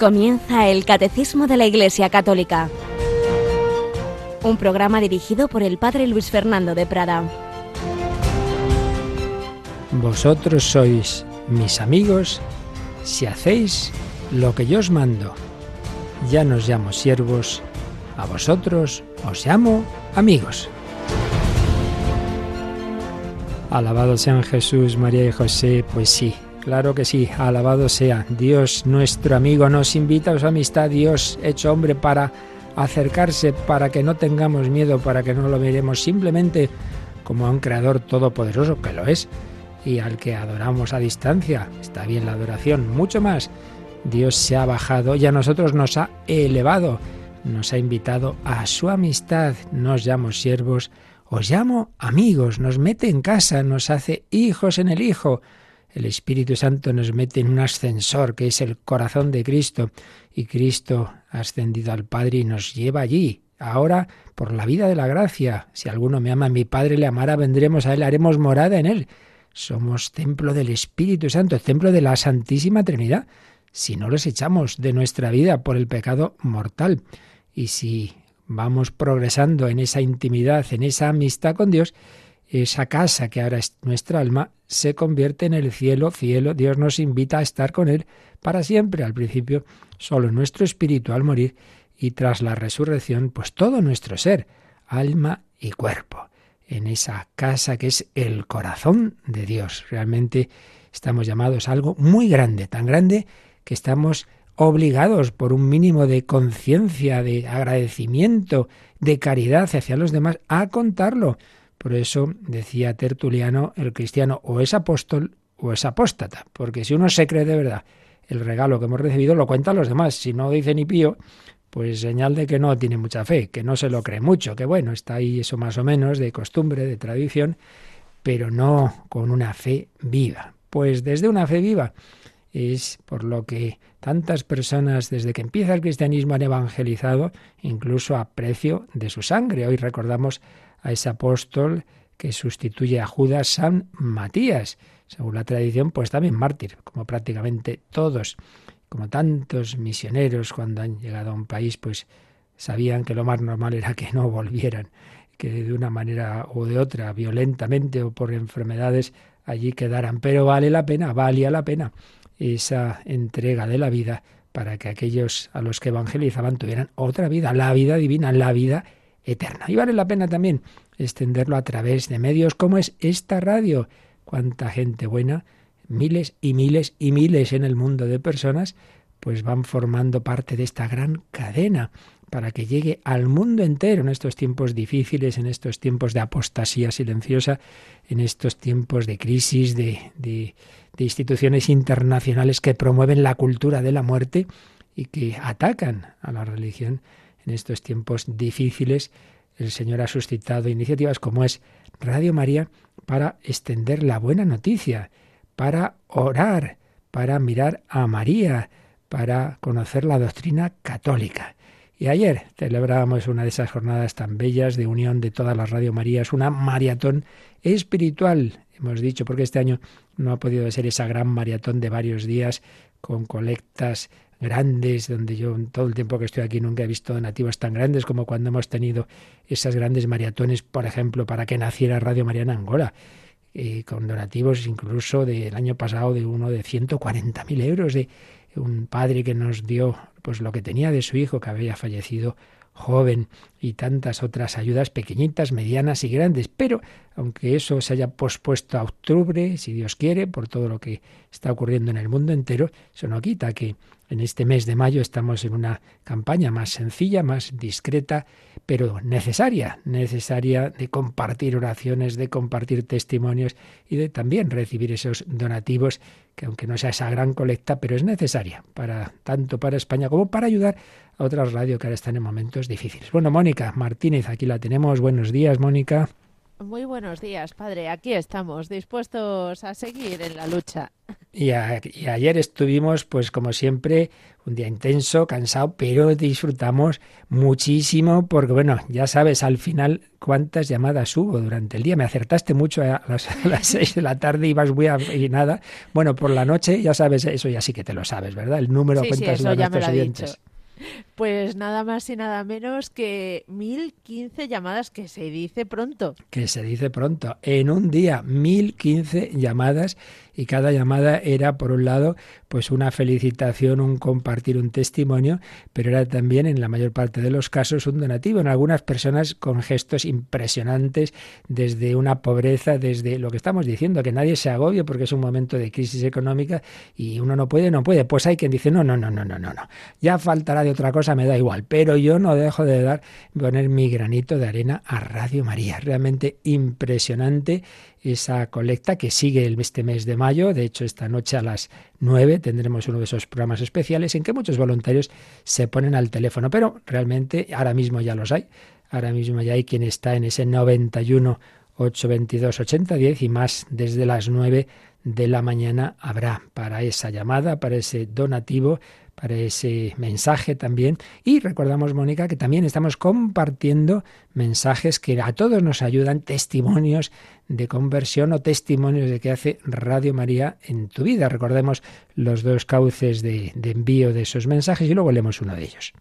Comienza el Catecismo de la Iglesia Católica, un programa dirigido por el Padre Luis Fernando de Prada. Vosotros sois mis amigos si hacéis lo que yo os mando. Ya no os llamo siervos, a vosotros os llamo amigos. Alabado sean Jesús, María y José, pues sí. Claro que sí, alabado sea Dios, nuestro amigo, nos invita a su amistad, Dios hecho hombre para acercarse, para que no tengamos miedo, para que no lo miremos simplemente como a un creador todopoderoso, que lo es, y al que adoramos a distancia. Está bien la adoración, mucho más. Dios se ha bajado y a nosotros nos ha elevado, nos ha invitado a su amistad. No os llamo siervos, os llamo amigos, nos mete en casa, nos hace hijos en el Hijo. El Espíritu Santo nos mete en un ascensor, que es el corazón de Cristo, y Cristo ha ascendido al Padre y nos lleva allí. Ahora, por la vida de la gracia, si alguno me ama, mi Padre le amará, vendremos a Él, haremos morada en Él. Somos templo del Espíritu Santo, templo de la Santísima Trinidad, si no los echamos de nuestra vida por el pecado mortal. Y si vamos progresando en esa intimidad, en esa amistad con Dios, esa casa que ahora es nuestra alma, se convierte en el cielo. Dios nos invita a estar con Él para siempre. Al principio, solo nuestro espíritu al morir y tras la resurrección, pues todo nuestro ser, alma y cuerpo, en esa casa que es el corazón de Dios. Realmente estamos llamados a algo muy grande, tan grande que estamos obligados por un mínimo de conciencia, de agradecimiento, de caridad hacia los demás, a contarlo. Por eso decía Tertuliano, el cristiano o es apóstol o es apóstata, porque si uno se cree de verdad el regalo que hemos recibido, lo cuentan los demás. Si no dice ni pío, pues señal de que no tiene mucha fe, que no se lo cree mucho, que bueno, está ahí eso más o menos de costumbre, de tradición, pero no con una fe viva. Pues desde una fe viva es por lo que tantas personas desde que empieza el cristianismo han evangelizado, incluso a precio de su sangre. Hoy recordamos a ese apóstol que sustituye a Judas, San Matías, según la tradición, pues también mártir, como prácticamente todos, como tantos misioneros cuando han llegado a un país, pues sabían que lo más normal era que no volvieran, que de una manera o de otra, violentamente o por enfermedades, allí quedaran. Pero valía la pena esa entrega de la vida para que aquellos a los que evangelizaban tuvieran otra vida, la vida divina, la vida eterna. Y vale la pena también extenderlo a través de medios como es esta radio. Cuánta gente buena, miles y miles y miles en el mundo de personas, pues van formando parte de esta gran cadena para que llegue al mundo entero en estos tiempos difíciles, en estos tiempos de apostasía silenciosa, en estos tiempos de crisis, de instituciones internacionales que promueven la cultura de la muerte y que atacan a la religión. En estos tiempos difíciles, el Señor ha suscitado iniciativas como es Radio María para extender la buena noticia, para orar, para mirar a María, para conocer la doctrina católica. Y ayer celebrábamos una de esas jornadas tan bellas de unión de todas las Radio Marías, una maratón espiritual, hemos dicho, porque este año no ha podido ser esa gran maratón de varios días con colectas grandes, donde yo en todo el tiempo que estoy aquí nunca he visto donativos tan grandes como cuando hemos tenido esas grandes maratones, por ejemplo, para que naciera Radio María en Angola, con donativos incluso del año pasado de uno de 140.000 euros, de un padre que nos dio pues lo que tenía de su hijo que había fallecido joven, y tantas otras ayudas pequeñitas, medianas y grandes. Pero aunque eso se haya pospuesto a octubre, si Dios quiere, por todo lo que está ocurriendo en el mundo entero, eso no quita que en este mes de mayo estamos en una campaña más sencilla, más discreta, pero necesaria de compartir oraciones, de compartir testimonios y de también recibir esos donativos que, aunque no sea esa gran colecta, pero es necesaria para tanto para España como para ayudar a otras radios que ahora están en momentos difíciles. Bueno, Mónica Martínez, aquí la tenemos. Buenos días, Mónica. Muy buenos días, padre. Aquí estamos, dispuestos a seguir en la lucha. Y ayer estuvimos, pues como siempre, un día intenso, cansado, pero disfrutamos muchísimo porque, bueno, ya sabes, al final cuántas llamadas hubo durante el día. Me acertaste mucho a las 6 de la tarde, ibas muy afinada. Bueno, por la noche, ya sabes, eso ya sí que te lo sabes, ¿verdad? El número, sí, cuentas sí, eso ya me lo ha dicho. Pues nada más y nada menos que 1015 llamadas, que se dice pronto. Que se dice pronto. En un día, 1015 llamadas, y cada llamada era, por un lado, pues una felicitación, un compartir, un testimonio, pero era también, en la mayor parte de los casos, un donativo. En algunas personas con gestos impresionantes, desde una pobreza, desde lo que estamos diciendo, que nadie se agobie porque es un momento de crisis económica y uno no puede. Pues hay quien dice, no, ya faltará de otra cosa, me da igual, pero yo no dejo de poner mi granito de arena a Radio María. Realmente impresionante esa colecta que sigue este mes de mayo. De hecho, esta noche a las 9 tendremos uno de esos programas especiales en que muchos voluntarios se ponen al teléfono, pero realmente ahora mismo ya los hay. Ahora mismo ya hay quien está en ese 91 822 8010, y más desde las 9 de la mañana habrá para esa llamada, para ese donativo, para ese mensaje también. Y recordamos, Mónica, que también estamos compartiendo mensajes que a todos nos ayudan, testimonios de conversión o testimonios de que hace Radio María en tu vida. Recordemos los dos cauces de envío de esos mensajes y luego leemos uno de ellos.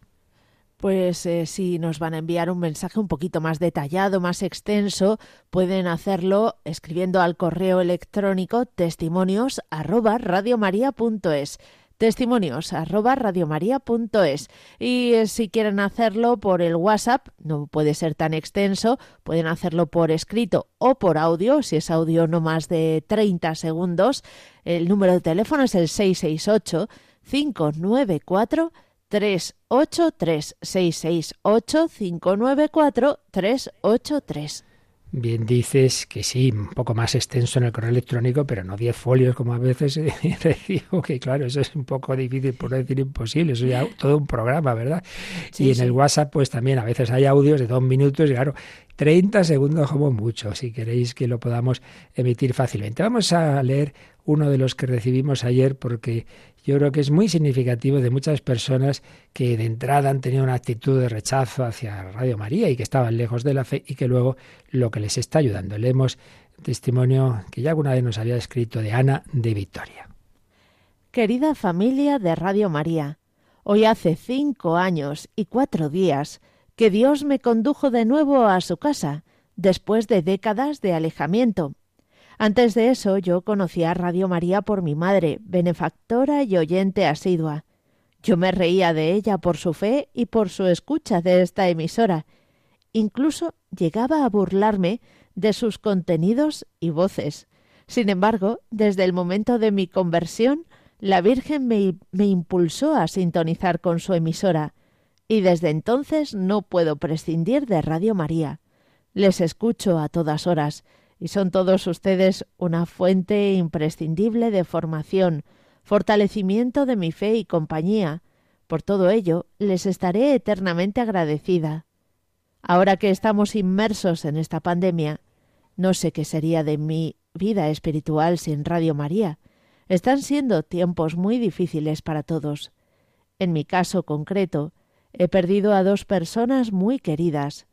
Pues si nos van a enviar un mensaje un poquito más detallado, más extenso, pueden hacerlo escribiendo al correo electrónico testimonios@radiomaria.es. testimonios@radiomaria.es. Y si quieren hacerlo por el WhatsApp, no puede ser tan extenso, pueden hacerlo por escrito o por audio, si es audio no más de 30 segundos. El número de teléfono es el 668-594-383, 668-594-383. Bien, dices que sí, un poco más extenso en el correo electrónico, pero no 10 folios como a veces recibo, que claro, eso es un poco difícil, por no decir imposible, eso ya todo un programa, ¿verdad? Sí, y en el WhatsApp pues también a veces hay audios de 2 minutos, y claro, 30 segundos como mucho, si queréis que lo podamos emitir fácilmente. Vamos a leer uno de los que recibimos ayer, porque yo creo que es muy significativo de muchas personas que de entrada han tenido una actitud de rechazo hacia Radio María y que estaban lejos de la fe, y que luego lo que les está ayudando. Leemos el testimonio que ya alguna vez nos había escrito, de Ana de Victoria. Querida familia de Radio María, hoy hace 5 años y 4 días que Dios me condujo de nuevo a su casa, después de décadas de alejamiento. Antes de eso, yo conocí a Radio María por mi madre, benefactora y oyente asidua. Yo me reía de ella por su fe y por su escucha de esta emisora. Incluso llegaba a burlarme de sus contenidos y voces. Sin embargo, desde el momento de mi conversión, la Virgen me impulsó a sintonizar con su emisora, y desde entonces no puedo prescindir de Radio María. Les escucho a todas horas. Y son todos ustedes una fuente imprescindible de formación, fortalecimiento de mi fe y compañía. Por todo ello, les estaré eternamente agradecida. Ahora que estamos inmersos en esta pandemia, no sé qué sería de mi vida espiritual sin Radio María. Están siendo tiempos muy difíciles para todos. En mi caso concreto, he perdido a 2 personas muy queridas.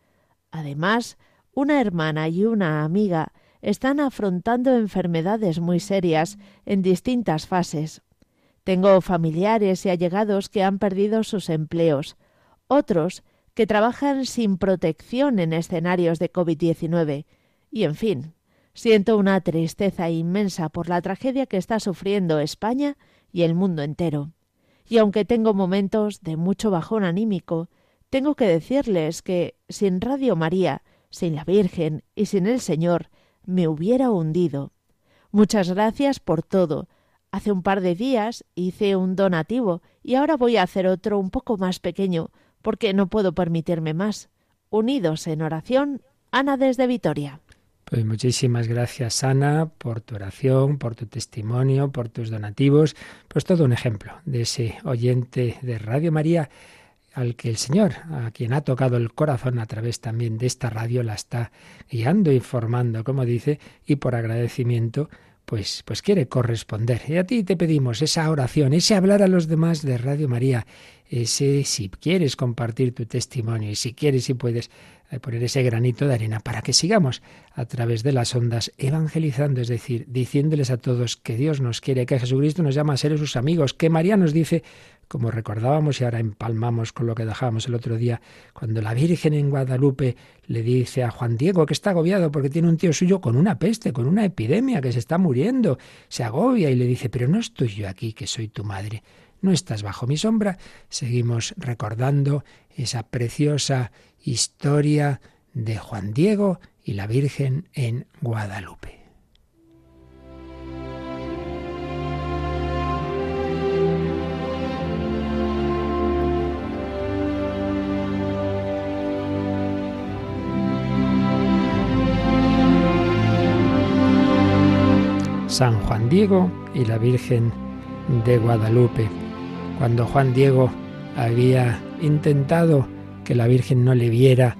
Además, una hermana y una amiga están afrontando enfermedades muy serias en distintas fases. Tengo familiares y allegados que han perdido sus empleos, otros que trabajan sin protección en escenarios de COVID-19 y, en fin, siento una tristeza inmensa por la tragedia que está sufriendo España y el mundo entero. Y aunque tengo momentos de mucho bajón anímico, tengo que decirles que, sin Radio María, sin la Virgen y sin el Señor, me hubiera hundido. Muchas gracias por todo. Hace un par de días hice un donativo y ahora voy a hacer otro un poco más pequeño, porque no puedo permitirme más. Unidos en oración, Ana desde Vitoria. Pues muchísimas gracias, Ana, por tu oración, por tu testimonio, por tus donativos. Pues todo un ejemplo de ese oyente de Radio María, al que el Señor, a quien ha tocado el corazón a través también de esta radio, la está guiando, informando, como dice, y por agradecimiento, pues quiere corresponder. Y a ti te pedimos esa oración, ese hablar a los demás de Radio María, ese si quieres compartir tu testimonio y si quieres y puedes poner ese granito de arena para que sigamos a través de las ondas evangelizando, es decir, diciéndoles a todos que Dios nos quiere, que Jesucristo nos llama a ser sus amigos, que María nos dice, como recordábamos y ahora empalmamos con lo que dejábamos el otro día, cuando la Virgen en Guadalupe le dice a Juan Diego que está agobiado porque tiene un tío suyo con una peste, con una epidemia, que se está muriendo, se agobia y le dice, pero no estoy yo aquí, que soy tu madre, no estás bajo mi sombra. Seguimos recordando esa preciosa historia de Juan Diego y la Virgen en Guadalupe. San Juan Diego y la Virgen de Guadalupe. Cuando Juan Diego había intentado que la Virgen no le viera,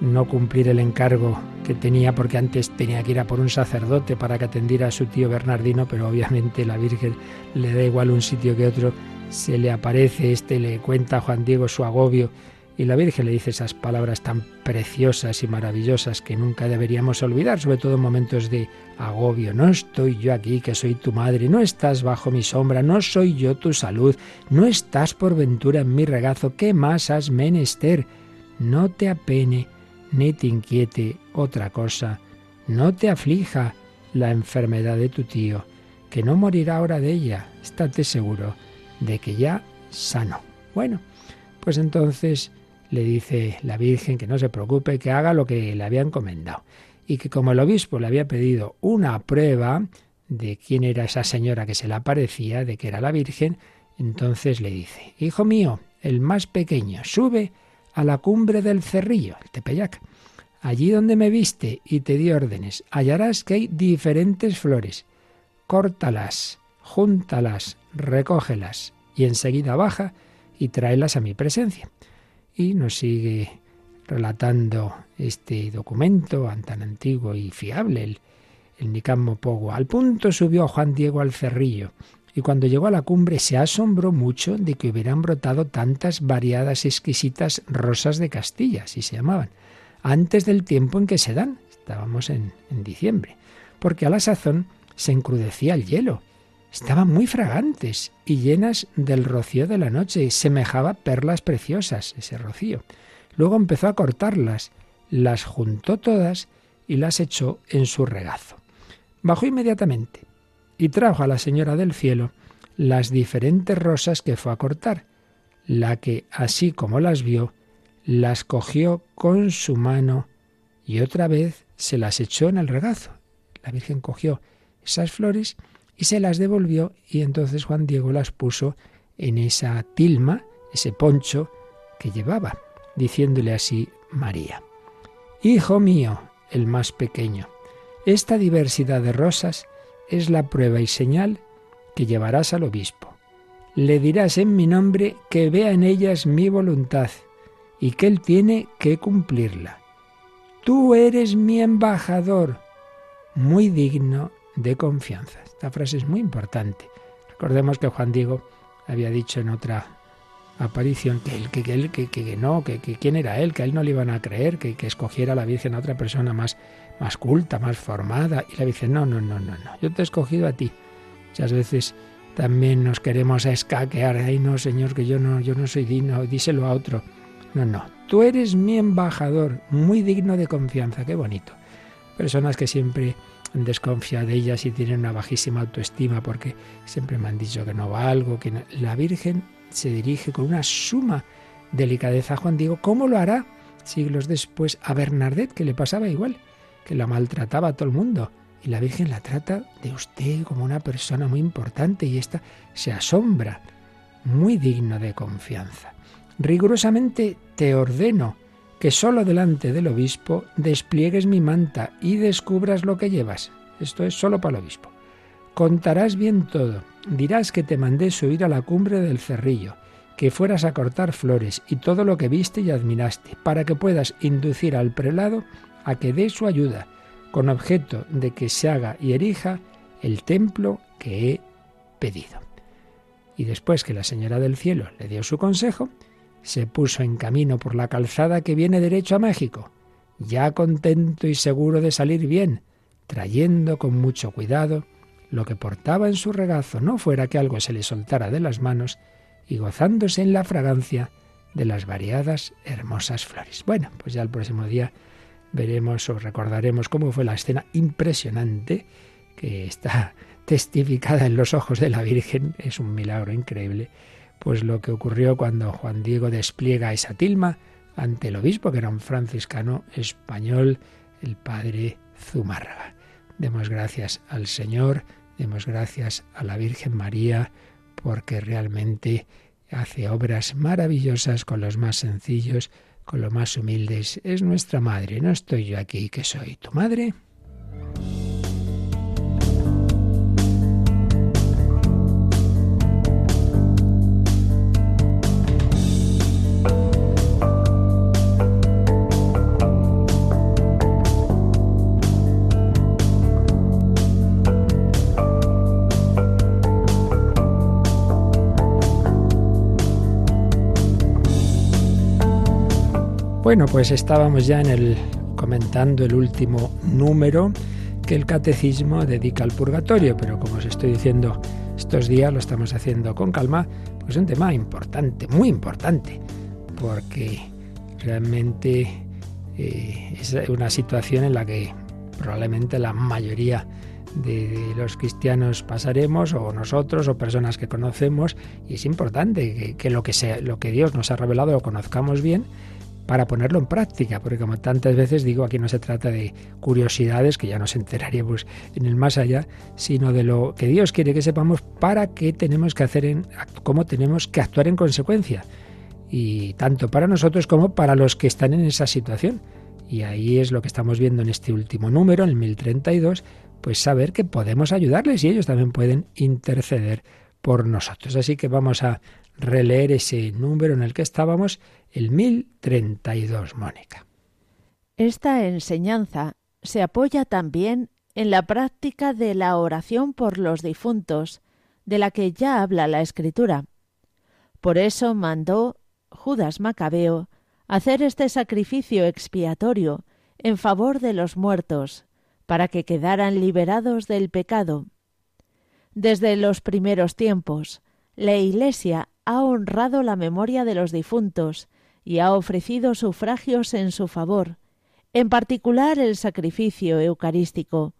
no cumplir el encargo que tenía, porque antes tenía que ir a por un sacerdote para que atendiera a su tío Bernardino, pero obviamente la Virgen le da igual un sitio que otro, se le aparece este, le cuenta a Juan Diego su agobio y la Virgen le dice esas palabras tan preciosas y maravillosas que nunca deberíamos olvidar, sobre todo en momentos de agobio. No estoy yo aquí, que soy tu madre, no estás bajo mi sombra, no soy yo tu salud, no estás por ventura en mi regazo, ¿qué más has menester? No te apene ni te inquiete otra cosa, no te aflija la enfermedad de tu tío, que no morirá ahora de ella, estate seguro de que ya sano. Bueno, pues entonces le dice la Virgen que no se preocupe, que haga lo que le había encomendado. Y que como el obispo le había pedido una prueba de quién era esa señora que se le aparecía, de que era la Virgen, entonces le dice, hijo mío, el más pequeño, sube a la cumbre del cerrillo, el Tepeyac. Allí donde me viste y te di órdenes, hallarás que hay diferentes flores. Córtalas, júntalas, recógelas y enseguida baja y tráelas a mi presencia. Y nos sigue relatando este documento tan antiguo y fiable, el Nicampo Pogo. Al punto subió Juan Diego al cerrillo, y cuando llegó a la cumbre se asombró mucho de que hubieran brotado tantas variadas exquisitas rosas de Castilla, así se llamaban, antes del tiempo en que se dan, estábamos en diciembre, porque a la sazón se encrudecía el hielo. Estaban muy fragantes y llenas del rocío de la noche y semejaba perlas preciosas, ese rocío. Luego empezó a cortarlas, las juntó todas y las echó en su regazo. Bajó inmediatamente y trajo a la Señora del Cielo las diferentes rosas que fue a cortar, la que, así como las vio, las cogió con su mano y otra vez se las echó en el regazo. La Virgen cogió esas flores y se las devolvió, y entonces Juan Diego las puso en esa tilma, ese poncho que llevaba, diciéndole así María: hijo mío, el más pequeño, esta diversidad de rosas es la prueba y señal que llevarás al obispo. Le dirás en mi nombre que vea en ellas mi voluntad y que él tiene que cumplirla. Tú eres mi embajador, muy digno de confianza. Esta frase es muy importante. Recordemos que Juan Diego había dicho en otra aparición que quién era él, que a él no le iban a creer, que escogiera a la Virgen a otra persona más culta, más formada. Y la Virgen, no, yo te he escogido a ti. Muchas veces también nos queremos escaquear. Ay, no, Señor, que yo no soy digno, díselo a otro. No, tú eres mi embajador, muy digno de confianza. Qué bonito. Personas que siempre desconfía de ellas y tienen una bajísima autoestima porque siempre me han dicho que no valgo, que no. La Virgen se dirige con una suma delicadeza a Juan Diego. ¿Cómo lo hará siglos después a Bernadette, que le pasaba igual, que la maltrataba a todo el mundo? Y la Virgen la trata de usted como una persona muy importante y esta se asombra, muy digno de confianza. Rigurosamente te ordeno que solo delante del obispo despliegues mi manta y descubras lo que llevas. Esto es solo para el obispo. Contarás bien todo. Dirás que te mandé subir a la cumbre del cerrillo, que fueras a cortar flores y todo lo que viste y admiraste, para que puedas inducir al prelado a que dé su ayuda, con objeto de que se haga y erija el templo que he pedido. Y después que la Señora del Cielo le dio su consejo, se puso en camino por la calzada que viene derecho a México, ya contento y seguro de salir bien, trayendo con mucho cuidado lo que portaba en su regazo, no fuera que algo se le soltara de las manos, y gozándose en la fragancia de las variadas hermosas flores. Bueno, pues ya el próximo día veremos o recordaremos cómo fue la escena impresionante que está testificada en los ojos de la Virgen. Es un milagro increíble, pues lo que ocurrió cuando Juan Diego despliega esa tilma ante el obispo, que era un franciscano español, el padre Zumárraga. Demos gracias al Señor, demos gracias a la Virgen María, porque realmente hace obras maravillosas con los más sencillos, con los más humildes. Es nuestra madre, no estoy yo aquí que soy tu madre. Bueno, pues estábamos ya en comentando el último número que el Catecismo dedica al purgatorio, pero como os estoy diciendo estos días, lo estamos haciendo con calma, pues es un tema importante, muy importante, porque realmente es una situación en la que probablemente la mayoría de los cristianos pasaremos, o nosotros, o personas que conocemos, y es importante que lo que Dios nos ha revelado lo conozcamos bien, para ponerlo en práctica, porque como tantas veces digo, aquí no se trata de curiosidades, que ya nos enteraríamos en el más allá, sino de lo que Dios quiere que sepamos para qué tenemos que hacer, cómo tenemos que actuar en consecuencia, y tanto para nosotros como para los que están en esa situación. Y ahí es lo que estamos viendo en este último número, en el 1032, pues saber que podemos ayudarles y ellos también pueden interceder por nosotros. Así que vamos a releer ese número en el que estábamos, el 1032, Mónica. Esta enseñanza se apoya también en la práctica de la oración por los difuntos, de la que ya habla la Escritura. Por eso mandó Judas Macabeo hacer este sacrificio expiatorio en favor de los muertos, para que quedaran liberados del pecado. Desde los primeros tiempos, la Iglesia ha honrado la memoria de los difuntos y ha ofrecido sufragios en su favor, en particular el sacrificio eucarístico,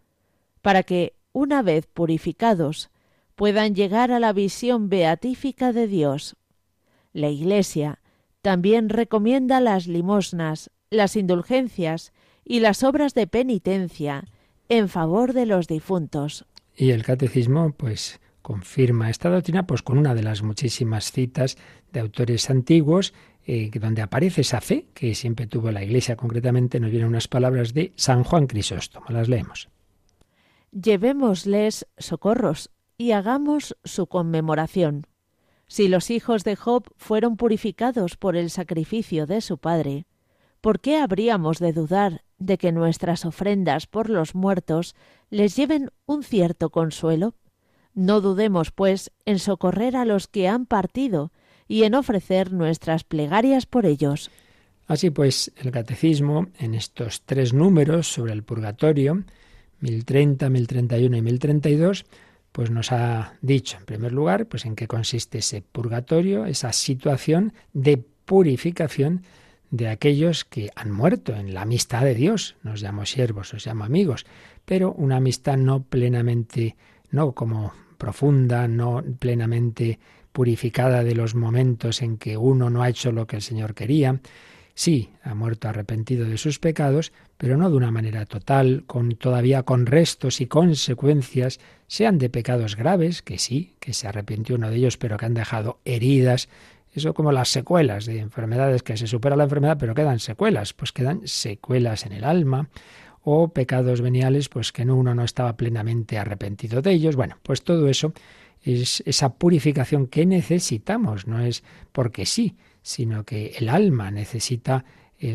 para que, una vez purificados, puedan llegar a la visión beatífica de Dios. La Iglesia también recomienda las limosnas, las indulgencias y las obras de penitencia en favor de los difuntos. Y el Catecismo, pues, confirma esta doctrina pues con una de las muchísimas citas de autores antiguos donde aparece esa fe que siempre tuvo la Iglesia. Concretamente nos vienen unas palabras de San Juan Crisóstomo. Las leemos. Llevémosles socorros y hagamos su conmemoración. Si los hijos de Job fueron purificados por el sacrificio de su padre, ¿por qué habríamos de dudar de que nuestras ofrendas por los muertos les lleven un cierto consuelo? No dudemos, pues, en socorrer a los que han partido y en ofrecer nuestras plegarias por ellos. Así pues, el Catecismo, en estos tres números sobre el purgatorio, 1030, 1031 y 1032, pues nos ha dicho, en primer lugar, pues en qué consiste ese purgatorio, esa situación de purificación de aquellos que han muerto en la amistad de Dios. Nos llama siervos, nos llama amigos, pero una amistad no plenamente, no como profunda, no plenamente purificada de los momentos en que uno no ha hecho lo que el Señor quería. Sí, ha muerto arrepentido de sus pecados, pero no de una manera total, todavía con restos y consecuencias, sean de pecados graves, que sí, que se arrepintió uno de ellos, pero que han dejado heridas. Eso como las secuelas de enfermedades, que se supera la enfermedad, pero quedan secuelas, pues quedan secuelas en el alma. O pecados veniales, pues que uno no estaba plenamente arrepentido de ellos. Bueno, pues todo eso es esa purificación que necesitamos, no es porque sí, sino que el alma necesita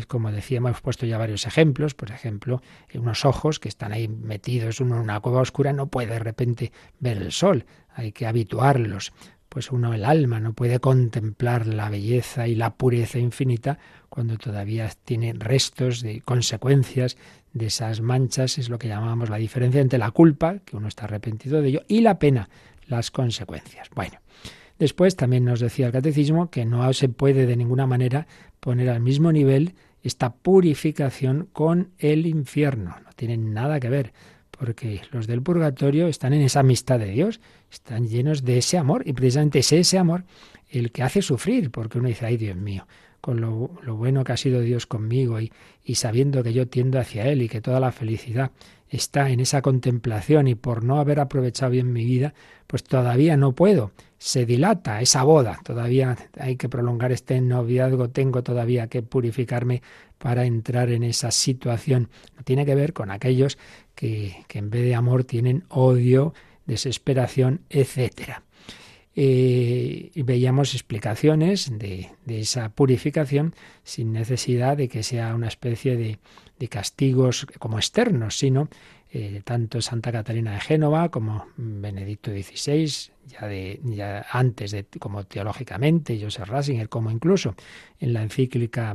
como decía, hemos puesto ya varios ejemplos, por ejemplo, unos ojos que están ahí metidos uno en una cueva oscura, no puede de repente ver el sol, hay que habituarlos. Pues uno, el alma, no puede contemplar la belleza y la pureza infinita cuando todavía tiene restos de consecuencias de esas manchas. Es lo que llamamos la diferencia entre la culpa, que uno está arrepentido de ello, y la pena, las consecuencias. Bueno, después también nos decía el Catecismo que no se puede de ninguna manera poner al mismo nivel esta purificación con el infierno. No tienen nada que ver, porque los del purgatorio están en esa amistad de Dios, están llenos de ese amor, y precisamente es ese amor el que hace sufrir, porque uno dice, ay Dios mío, con lo bueno que ha sido Dios conmigo y sabiendo que yo tiendo hacia Él y que toda la felicidad está en esa contemplación y por no haber aprovechado bien mi vida, pues todavía no puedo, se dilata esa boda, todavía hay que prolongar este noviazgo, tengo todavía que purificarme para entrar en esa situación. No tiene que ver con aquellos que en vez de amor tienen odio, desesperación, etc. Y veíamos explicaciones de esa purificación sin necesidad de que sea una especie de castigos como externos, sino tanto Santa Catalina de Génova como Benedicto XVI, ya antes de, como teológicamente, Joseph Ratzinger, como incluso en la encíclica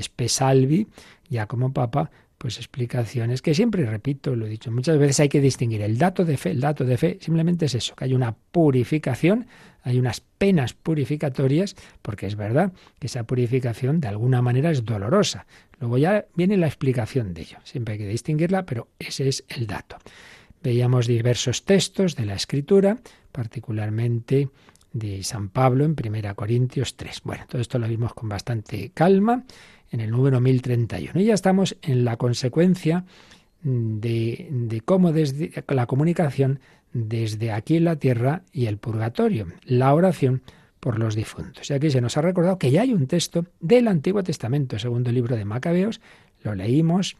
Spe Salvi, ya como Papa, pues explicaciones que siempre, repito, lo he dicho muchas veces, hay que distinguir el dato de fe. El dato de fe simplemente es eso, que hay una purificación, hay unas penas purificatorias, porque es verdad que esa purificación de alguna manera es dolorosa. Luego ya viene la explicación de ello, siempre hay que distinguirla, pero ese es el dato. Veíamos diversos textos de la Escritura, particularmente de San Pablo en 1 Corintios 3. Bueno, todo esto lo vimos con bastante calma en el número 1031. Y ya estamos en la consecuencia de cómo desde la comunicación desde aquí en la tierra y el purgatorio, la oración por los difuntos. Y aquí se nos ha recordado que ya hay un texto del Antiguo Testamento, segundo libro de Macabeos, lo leímos,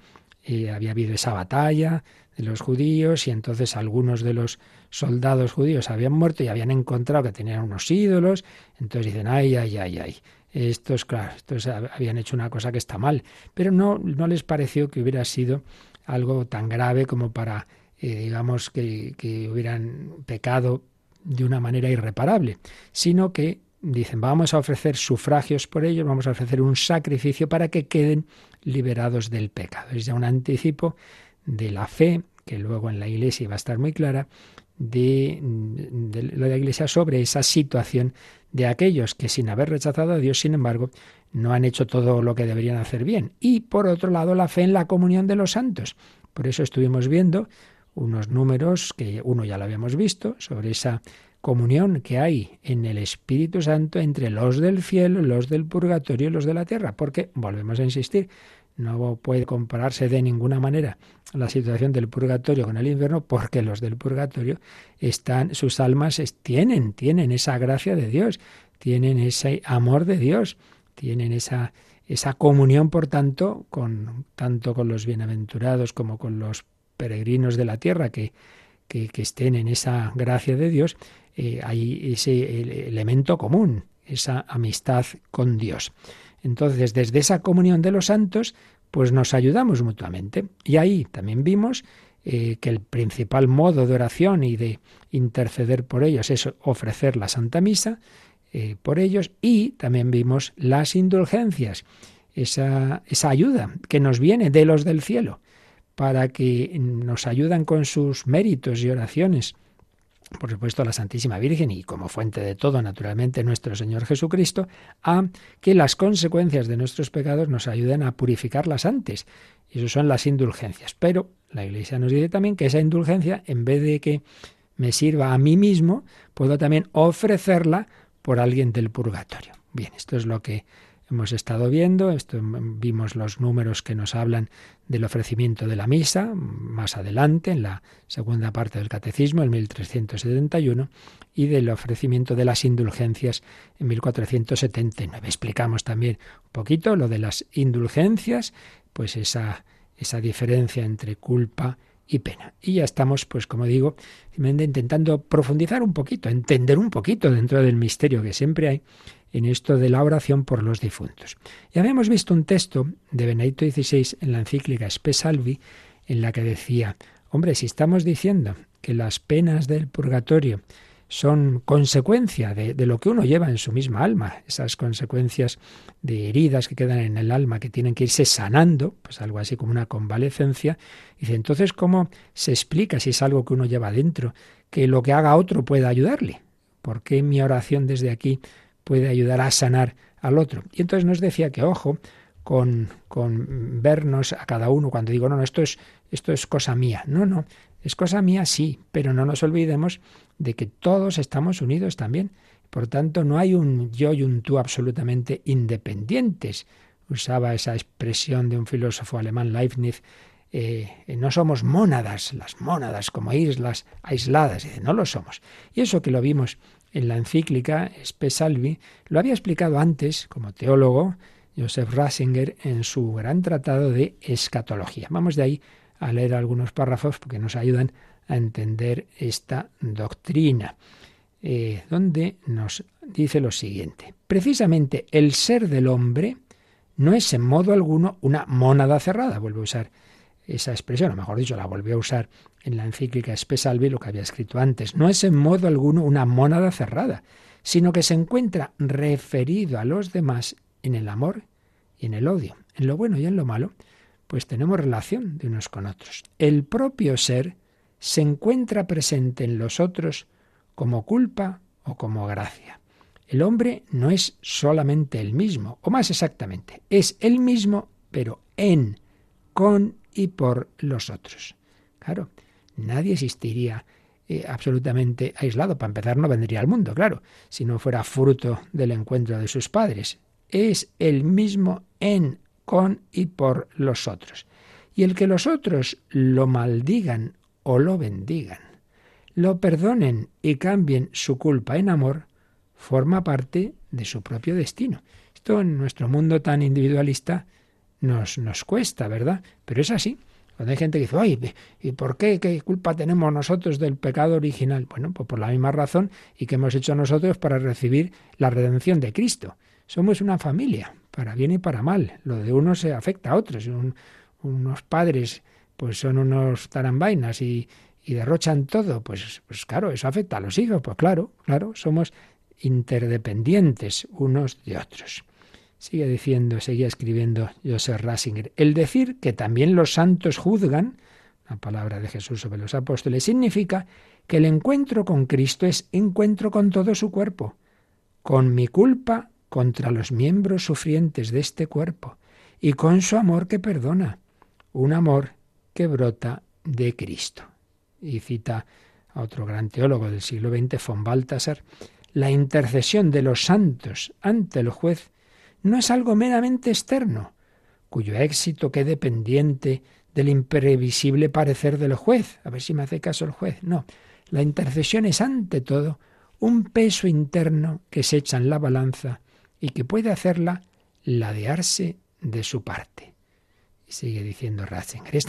había habido esa batalla de los judíos y entonces algunos de los soldados judíos habían muerto y habían encontrado que tenían unos ídolos, entonces dicen, ay, ay, ay, ay. Estos, claro, estos habían hecho una cosa que está mal, pero no les pareció que hubiera sido algo tan grave como para, digamos, que hubieran pecado de una manera irreparable, sino que dicen, vamos a ofrecer sufragios por ellos, vamos a ofrecer un sacrificio para que queden liberados del pecado. Es ya un anticipo de la fe, que luego en la Iglesia iba a estar muy clara, de la Iglesia sobre esa situación de aquellos que sin haber rechazado a Dios, sin embargo, no han hecho todo lo que deberían hacer bien. Y por otro lado, la fe en la comunión de los santos. Por eso estuvimos viendo unos números, que uno ya lo habíamos visto, sobre esa comunión que hay en el Espíritu Santo entre los del cielo, los del purgatorio y los de la tierra. Porque, volvemos a insistir, no puede compararse de ninguna manera la situación del purgatorio con el infierno, porque los del purgatorio están, sus almas tienen esa gracia de Dios, tienen ese amor de Dios, tienen esa comunión, por tanto, tanto con los bienaventurados como con los peregrinos de la tierra que estén en esa gracia de Dios. Hay ese elemento común, esa amistad con Dios. Entonces, desde esa comunión de los santos, pues nos ayudamos mutuamente. Y ahí también vimos que el principal modo de oración y de interceder por ellos es ofrecer la Santa Misa por ellos, y también vimos las indulgencias, esa ayuda que nos viene de los del cielo, para que nos ayudan con sus méritos y oraciones. Por supuesto, a la Santísima Virgen y como fuente de todo, naturalmente, nuestro Señor Jesucristo, a que las consecuencias de nuestros pecados nos ayuden a purificarlas antes. Y eso son las indulgencias. Pero la Iglesia nos dice también que esa indulgencia, en vez de que me sirva a mí mismo, puedo también ofrecerla por alguien del purgatorio. Bien, esto es lo que hemos estado viendo. Vimos los números que nos hablan del ofrecimiento de la misa, más adelante, en la segunda parte del Catecismo, el 1371, y del ofrecimiento de las indulgencias en 1479. Explicamos también un poquito lo de las indulgencias, pues esa diferencia entre culpa y pena. Y ya estamos, pues como digo, intentando profundizar un poquito, entender un poquito dentro del misterio que siempre hay en esto de la oración por los difuntos. Y habíamos visto un texto de Benedicto XVI en la encíclica Spe Salvi, en la que decía, hombre, si estamos diciendo que las penas del purgatorio son consecuencia de lo que uno lleva en su misma alma, esas consecuencias de heridas que quedan en el alma, que tienen que irse sanando, pues algo así como una convalecencia, dice, entonces, ¿cómo se explica, si es algo que uno lleva dentro, que lo que haga otro pueda ayudarle? ¿Por qué mi oración desde aquí puede ayudar a sanar al otro? Y entonces nos decía que, ojo, con vernos a cada uno, cuando digo, no, esto es cosa mía. No, es cosa mía, sí, pero no nos olvidemos de que todos estamos unidos también. Por tanto, no hay un yo y un tú absolutamente independientes. Usaba esa expresión de un filósofo alemán, Leibniz, no somos mónadas, las mónadas como islas aisladas, no lo somos. Y eso que lo vimos en la encíclica Spe Salvi, lo había explicado antes como teólogo Joseph Ratzinger en su gran tratado de escatología. Vamos de ahí a leer algunos párrafos porque nos ayudan a entender esta doctrina, donde nos dice lo siguiente. Precisamente el ser del hombre no es en modo alguno una mónada cerrada. Vuelvo a usar esa expresión, o mejor dicho, la volvió a usar en la encíclica Spe Salvi, lo que había escrito antes. No es en modo alguno una mónada cerrada, sino que se encuentra referido a los demás en el amor y en el odio, en lo bueno y en lo malo, pues tenemos relación de unos con otros. El propio ser se encuentra presente en los otros como culpa o como gracia. El hombre no es solamente el mismo, o más exactamente, es el mismo, pero en, con y por los otros. Claro, nadie existiría absolutamente aislado. Para empezar, no vendría al mundo, claro, si no fuera fruto del encuentro de sus padres. Es el mismo en, con y por los otros. Y el que los otros lo maldigan o lo bendigan, lo perdonen y cambien su culpa en amor, forma parte de su propio destino. Esto en nuestro mundo tan individualista nos cuesta, ¿verdad? Pero es así. Cuando hay gente que dice, ay, ¿y por qué? ¿Qué culpa tenemos nosotros del pecado original? Bueno, pues por la misma razón y que hemos hecho nosotros para recibir la redención de Cristo. Somos una familia, para bien y para mal. Lo de unos se afecta a otros. Unos padres pues son unos tarambainas y derrochan todo. Pues claro, eso afecta a los hijos. Pues claro, somos interdependientes unos de otros. Sigue diciendo, seguía escribiendo Joseph Ratzinger, el decir que también los santos juzgan, la palabra de Jesús sobre los apóstoles, significa que el encuentro con Cristo es encuentro con todo su cuerpo, con mi culpa contra los miembros sufrientes de este cuerpo y con su amor que perdona, un amor que brota de Cristo. Y cita a otro gran teólogo del siglo XX, von Balthasar, la intercesión de los santos ante el juez no es algo meramente externo, cuyo éxito quede pendiente del imprevisible parecer del juez. A ver si me hace caso el juez. No, la intercesión es ante todo un peso interno que se echa en la balanza y que puede hacerla ladearse de su parte. Y sigue diciendo Ratzinger, esta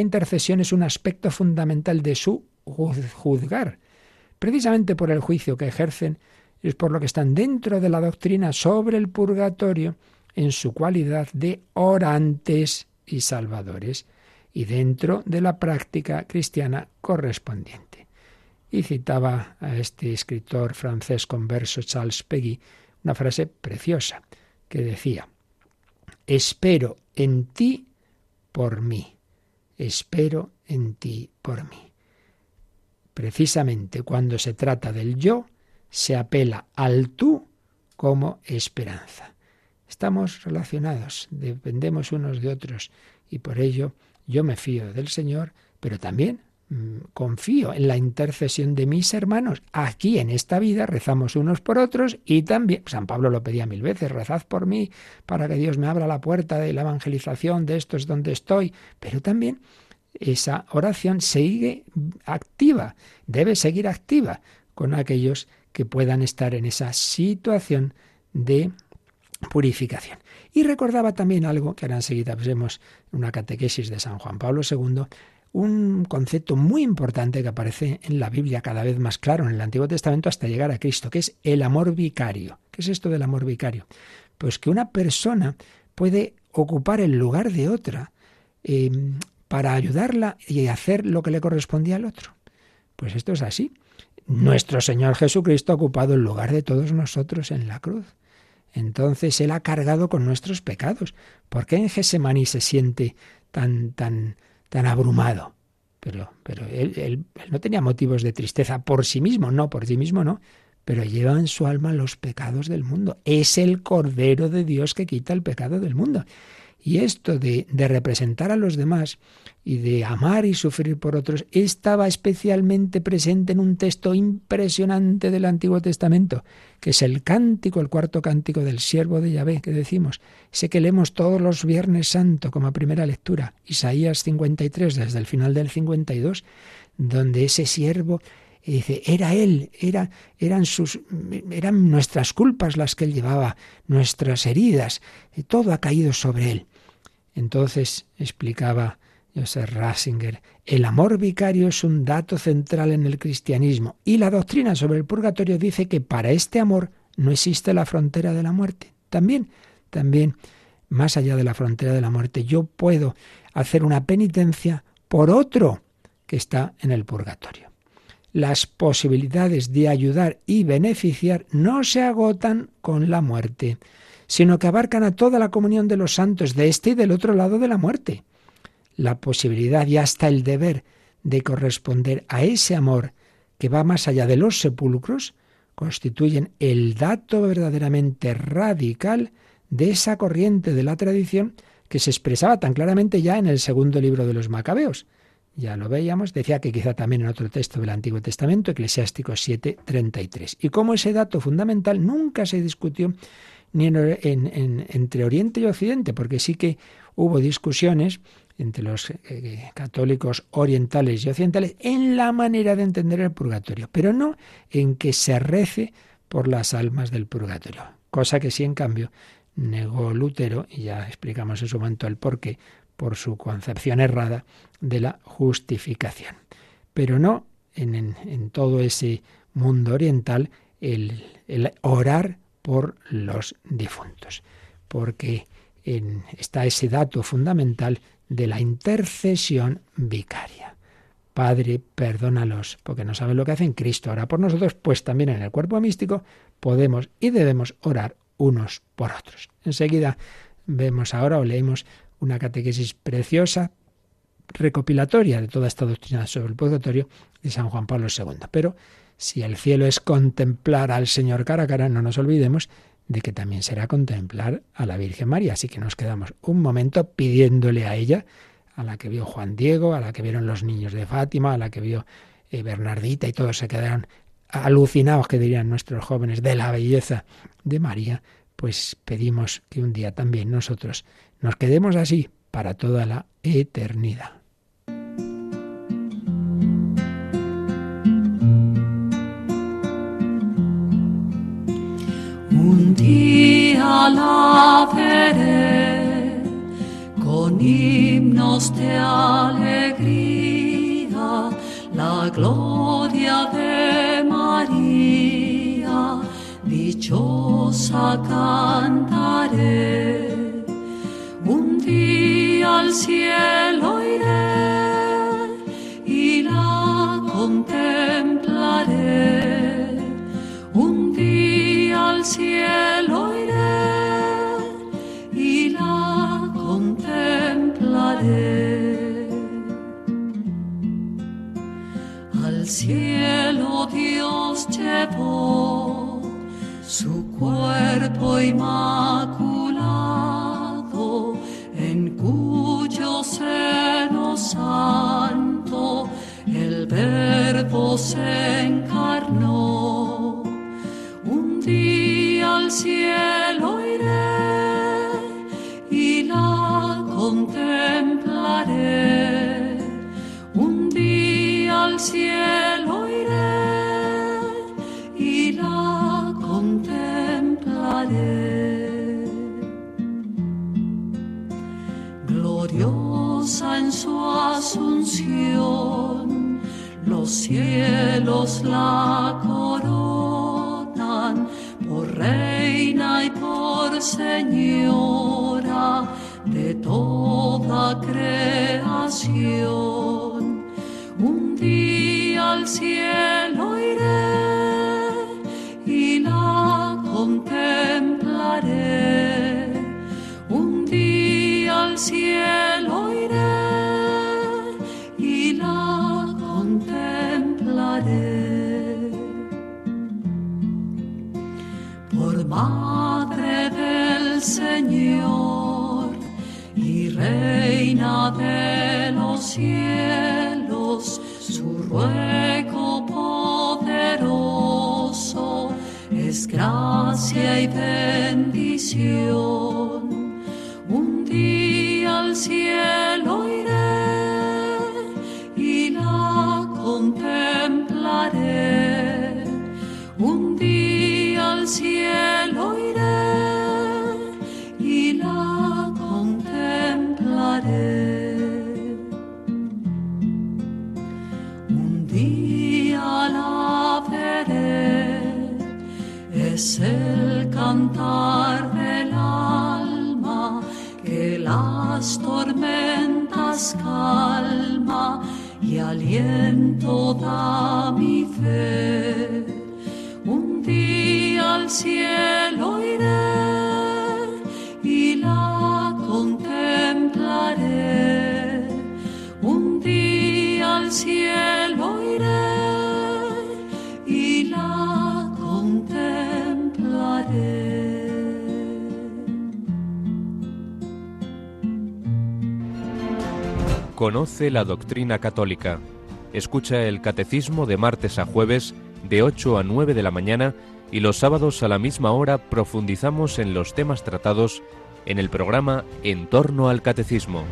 intercesión es un aspecto fundamental de su juzgar. Precisamente por el juicio que ejercen, es por lo que están dentro de la doctrina sobre el purgatorio en su cualidad de orantes y salvadores, y dentro de la práctica cristiana correspondiente. Y citaba a este escritor francés converso, Charles Péguy, una frase preciosa que decía: espero en ti por mí, espero en ti por mí. Precisamente cuando se trata del yo, se apela al tú como esperanza. Estamos relacionados, dependemos unos de otros y por ello yo me fío del Señor, pero también confío en la intercesión de mis hermanos. Aquí en esta vida rezamos unos por otros y también, San Pablo lo pedía 1000 veces, rezad por mí para que Dios me abra la puerta de la evangelización, de esto es donde estoy, pero también esa oración sigue activa, debe seguir activa con aquellos que puedan estar en esa situación de purificación. Y recordaba también algo que ahora enseguida veremos en una catequesis de San Juan Pablo II, un concepto muy importante que aparece en la Biblia cada vez más claro en el Antiguo Testamento hasta llegar a Cristo, que es el amor vicario. ¿Qué es esto del amor vicario? Pues que una persona puede ocupar el lugar de otra para ayudarla y hacer lo que le correspondía al otro. Pues esto es así. Nuestro Señor Jesucristo ha ocupado el lugar de todos nosotros en la cruz. Entonces Él ha cargado con nuestros pecados. ¿Por qué en Gesemaní se siente tan abrumado? Pero él no tenía motivos de tristeza por sí mismo no. Pero lleva en su alma los pecados del mundo. Es el Cordero de Dios que quita el pecado del mundo. Y esto de representar a los demás y de amar y sufrir por otros estaba especialmente presente en un texto impresionante del Antiguo Testamento, que es el cántico, el cuarto cántico del siervo de Yahvé, que decimos, ese que leemos todos los Viernes Santo como primera lectura, Isaías 53, desde el final del 52, donde ese siervo... Y dice, era él, eran nuestras culpas las que él llevaba, nuestras heridas, y todo ha caído sobre él. Entonces, explicaba Joseph Ratzinger, el amor vicario es un dato central en el cristianismo, y la doctrina sobre el purgatorio dice que para este amor no existe la frontera de la muerte. También, más allá de la frontera de la muerte, yo puedo hacer una penitencia por otro que está en el purgatorio. Las posibilidades de ayudar y beneficiar no se agotan con la muerte, sino que abarcan a toda la comunión de los santos de este y del otro lado de la muerte. La posibilidad y hasta el deber de corresponder a ese amor que va más allá de los sepulcros constituyen el dato verdaderamente radical de esa corriente de la tradición que se expresaba tan claramente ya en el segundo libro de los Macabeos. Ya lo veíamos, decía que quizá también en otro texto del Antiguo Testamento, Eclesiástico 7:33. Y como ese dato fundamental nunca se discutió ni entre Oriente y Occidente, porque sí que hubo discusiones entre los católicos orientales y occidentales en la manera de entender el purgatorio, pero no en que se rece por las almas del purgatorio, cosa que sí, en cambio, negó Lutero, y ya explicamos en su momento el porqué, por su concepción errada de la justificación. Pero no en todo ese mundo oriental el orar por los difuntos, porque está ese dato fundamental de la intercesión vicaria. Padre, perdónalos, porque no saben lo que hacen. Cristo ora por nosotros, pues también en el cuerpo místico podemos y debemos orar unos por otros. Enseguida vemos ahora o leemos una catequesis preciosa, recopilatoria de toda esta doctrina sobre el purgatorio de San Juan Pablo II. Pero si el cielo es contemplar al Señor cara a cara, no nos olvidemos de que también será contemplar a la Virgen María. Así que nos quedamos un momento pidiéndole a ella, a la que vio Juan Diego, a la que vieron los niños de Fátima, a la que vio Bernardita, y todos se quedaron alucinados, que dirían nuestros jóvenes, de la belleza de María. Pues pedimos que un día también nosotros nos quedemos así para toda la eternidad. Un día la veré con himnos de alegría, la gloria de María, dichosa cantaré. Un día al cielo iré y la contemplaré. Un día al cielo iré y la contemplaré. Al cielo Dios llevó su cuerpo inmaculado, en cuyo seno santo el Verbo se encarnó. Un día al cielo iré y la contemplaré. Un día al cielo iré y la contemplaré. Gloriosa en su asunción, los cielos la coronan por Rey Señora de toda creación. Un día al cielo iré y la contemplaré. Un día al cielo iré y la contemplaré. Por Madre del Señor y Reina de los cielos, su ruego poderoso es gracia y bendición. Un día al cielo iré y la contemplaré. Un día al cielo iré y la contemplaré. Un día la veré, es el cantar del alma que las tormentas calma y aliento da mi fe. Un día al cielo iré y la contemplaré. Un día al cielo iré y la contemplaré. Conoce la doctrina católica. Escucha el Catecismo de martes a jueves de 8 a 9 de la mañana, y los sábados a la misma hora profundizamos en los temas tratados en el programa En torno al Catecismo.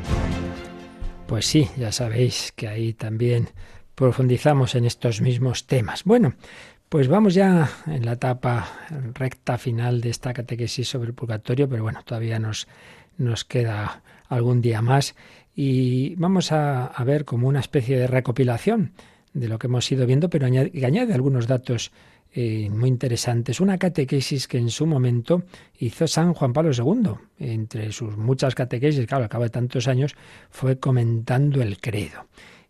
Pues sí, ya sabéis que ahí también profundizamos en estos mismos temas. Bueno, pues vamos ya en la etapa recta final de esta catequesis sobre el purgatorio, pero bueno, todavía nos queda algún día más y vamos a ver como una especie de recopilación de lo que hemos ido viendo, pero añade algunos datos muy interesantes. Una catequesis que en su momento hizo San Juan Pablo II. Entre sus muchas catequesis, claro, al cabo de tantos años, fue comentando el credo.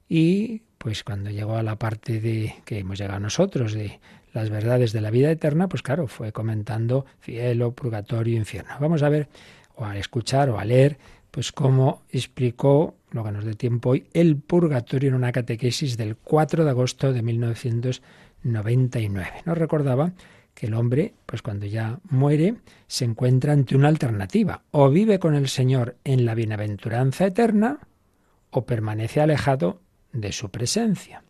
Y pues cuando llegó a la parte de que hemos llegado nosotros, de las verdades de la vida eterna, pues claro, fue comentando cielo, purgatorio, infierno. Vamos a ver, o a escuchar, o a leer, pues cómo explicó, lo que nos dé tiempo hoy, el purgatorio en una catequesis del 4 de agosto de 1999. Nos recordaba que el hombre, pues cuando ya muere, se encuentra ante una alternativa. O vive con el Señor en la bienaventuranza eterna, o permanece alejado de su presencia.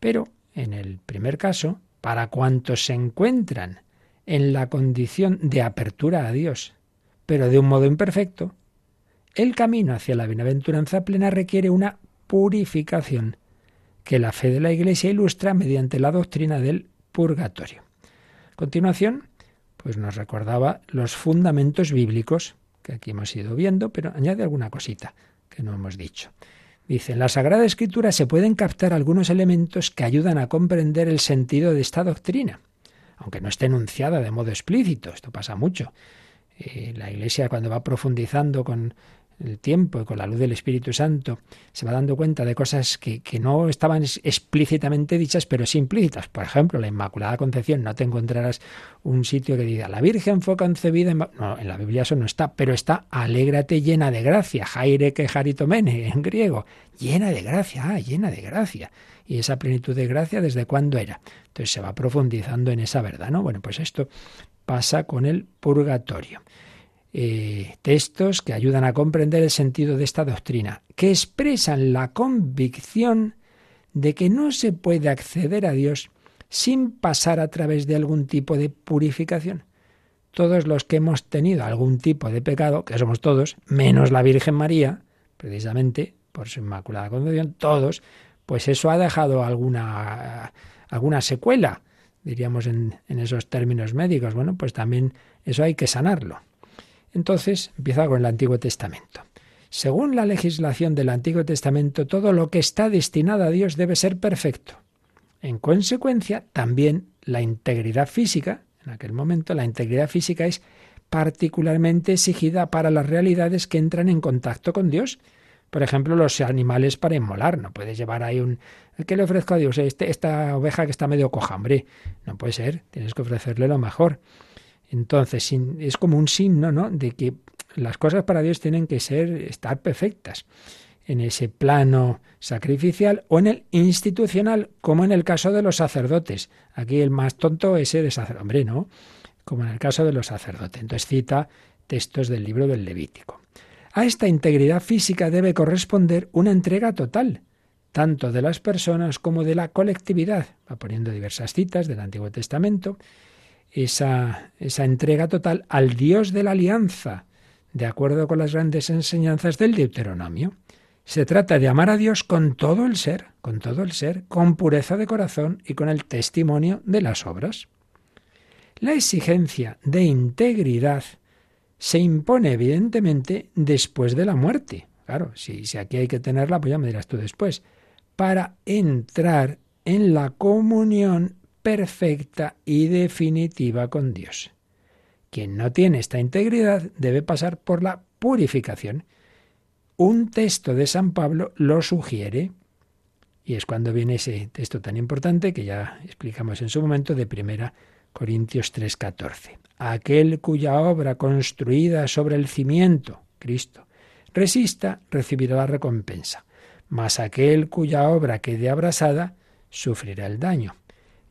Pero, en el primer caso, para cuantos se encuentran en la condición de apertura a Dios, pero de un modo imperfecto, el camino hacia la bienaventuranza plena requiere una purificación que la fe de la Iglesia ilustra mediante la doctrina del purgatorio. A continuación, pues nos recordaba los fundamentos bíblicos, que aquí hemos ido viendo, pero añade alguna cosita que no hemos dicho. Dice, en la Sagrada Escritura se pueden captar algunos elementos que ayudan a comprender el sentido de esta doctrina, aunque no esté enunciada de modo explícito, esto pasa mucho. La Iglesia, cuando va profundizando con el tiempo y con la luz del Espíritu Santo, se va dando cuenta de cosas que no estaban explícitamente dichas, pero sí implícitas. Por ejemplo, la Inmaculada Concepción. No te encontrarás un sitio que diga la Virgen fue concebida. No, en la Biblia eso no está, pero está alégrate llena de gracia, jaire que jaritomene en griego, llena de gracia, llena de gracia. Y esa plenitud de gracia, ¿desde cuándo era? Entonces se va profundizando en esa verdad, ¿no? Bueno, pues esto pasa con el purgatorio. Textos que ayudan a comprender el sentido de esta doctrina, que expresan la convicción de que no se puede acceder a Dios sin pasar a través de algún tipo de purificación. Todos los que hemos tenido algún tipo de pecado, que somos todos, menos la Virgen María, precisamente por su Inmaculada Concepción, todos, pues eso ha dejado alguna secuela, diríamos en esos términos médicos. Bueno, pues también eso hay que sanarlo. Entonces, empieza con el Antiguo Testamento. Según la legislación del Antiguo Testamento, todo lo que está destinado a Dios debe ser perfecto. En consecuencia, también la integridad física, en aquel momento, la integridad física es particularmente exigida para las realidades que entran en contacto con Dios. Por ejemplo, los animales para inmolar. No puedes llevar ahí un... ¿Qué le ofrezco a Dios? Esta oveja que está medio coja, hombre. No puede ser. Tienes que ofrecerle lo mejor. Entonces, es como un signo, ¿no?, de que las cosas para Dios tienen que estar perfectas. En ese plano sacrificial o en el institucional, como en el caso de los sacerdotes. Aquí el más tonto es el sacerdote. Hombre, no. Como en el caso de los sacerdotes. Entonces cita textos del libro del Levítico. A esta integridad física debe corresponder una entrega total, tanto de las personas como de la colectividad. Va poniendo diversas citas del Antiguo Testamento. Esa entrega total al Dios de la alianza, de acuerdo con las grandes enseñanzas del Deuteronomio. Se trata de amar a Dios con todo el ser, con pureza de corazón y con el testimonio de las obras. La exigencia de integridad se impone evidentemente después de la muerte. Claro, si aquí hay que tenerla, pues ya me dirás tú después. Para entrar en la comunión perfecta y definitiva con Dios. Quien no tiene esta integridad debe pasar por la purificación. Un texto de San Pablo lo sugiere, y es cuando viene ese texto tan importante que ya explicamos en su momento de 1 Corintios 3:14. Aquel cuya obra construida sobre el cimiento, Cristo, resista, recibirá la recompensa. Mas aquel cuya obra quede abrasada, sufrirá el daño.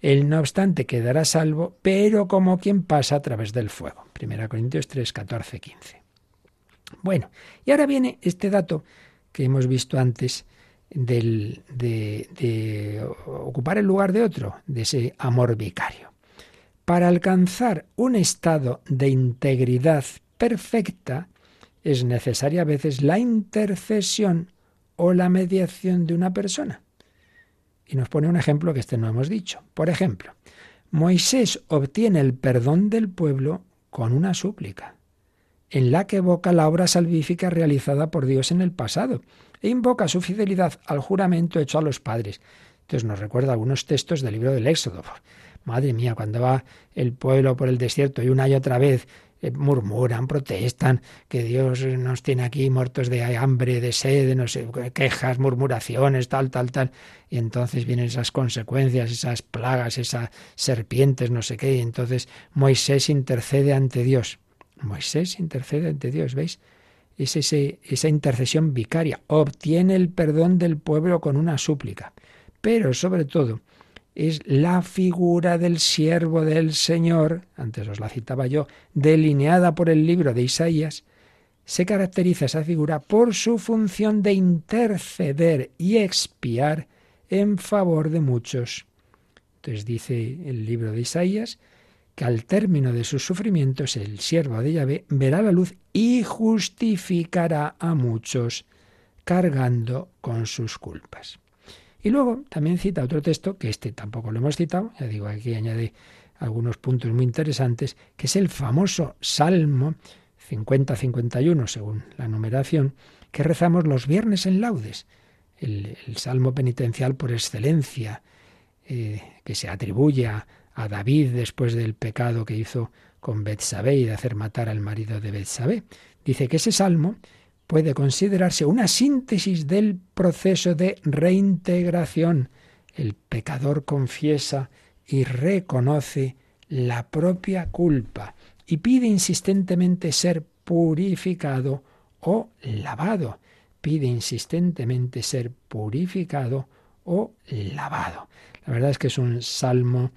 Él, no obstante, quedará salvo, pero como quien pasa a través del fuego. 1 Corintios 3:14-15. Bueno, y ahora viene este dato que hemos visto antes de ocupar el lugar de otro, de ese amor vicario. Para alcanzar un estado de integridad perfecta es necesaria a veces la intercesión o la mediación de una persona. Y nos pone un ejemplo que no hemos dicho. Por ejemplo, Moisés obtiene el perdón del pueblo con una súplica, en la que evoca la obra salvífica realizada por Dios en el pasado e invoca su fidelidad al juramento hecho a los padres. Entonces nos recuerda algunos textos del libro del Éxodo. Madre mía, cuando va el pueblo por el desierto y una y otra vez murmuran, protestan, que Dios nos tiene aquí muertos de hambre, de sed, no sé, quejas, murmuraciones, tal. Y entonces vienen esas consecuencias, esas plagas, esas serpientes, no sé qué. Y entonces Moisés intercede ante Dios. Moisés intercede ante Dios, ¿veis? Es esa intercesión vicaria. Obtiene el perdón del pueblo con una súplica. Pero sobre todo es la figura del siervo del Señor, antes os la citaba yo, delineada por el libro de Isaías. Se caracteriza esa figura por su función de interceder y expiar en favor de muchos. Entonces dice el libro de Isaías que al término de sus sufrimientos el siervo de Yahvé verá la luz y justificará a muchos, cargando con sus culpas. Y luego también cita otro texto, que tampoco lo hemos citado, ya digo, aquí añade algunos puntos muy interesantes, que es el famoso Salmo 50-51, según la numeración, que rezamos los viernes en laudes, el salmo penitencial por excelencia, que se atribuye a David después del pecado que hizo con Betsabé y de hacer matar al marido de Betsabé. Dice que ese salmo puede considerarse una síntesis del proceso de reintegración. El pecador confiesa y reconoce la propia culpa y pide insistentemente ser purificado o lavado. Pide insistentemente ser purificado o lavado. La verdad es que es un salmo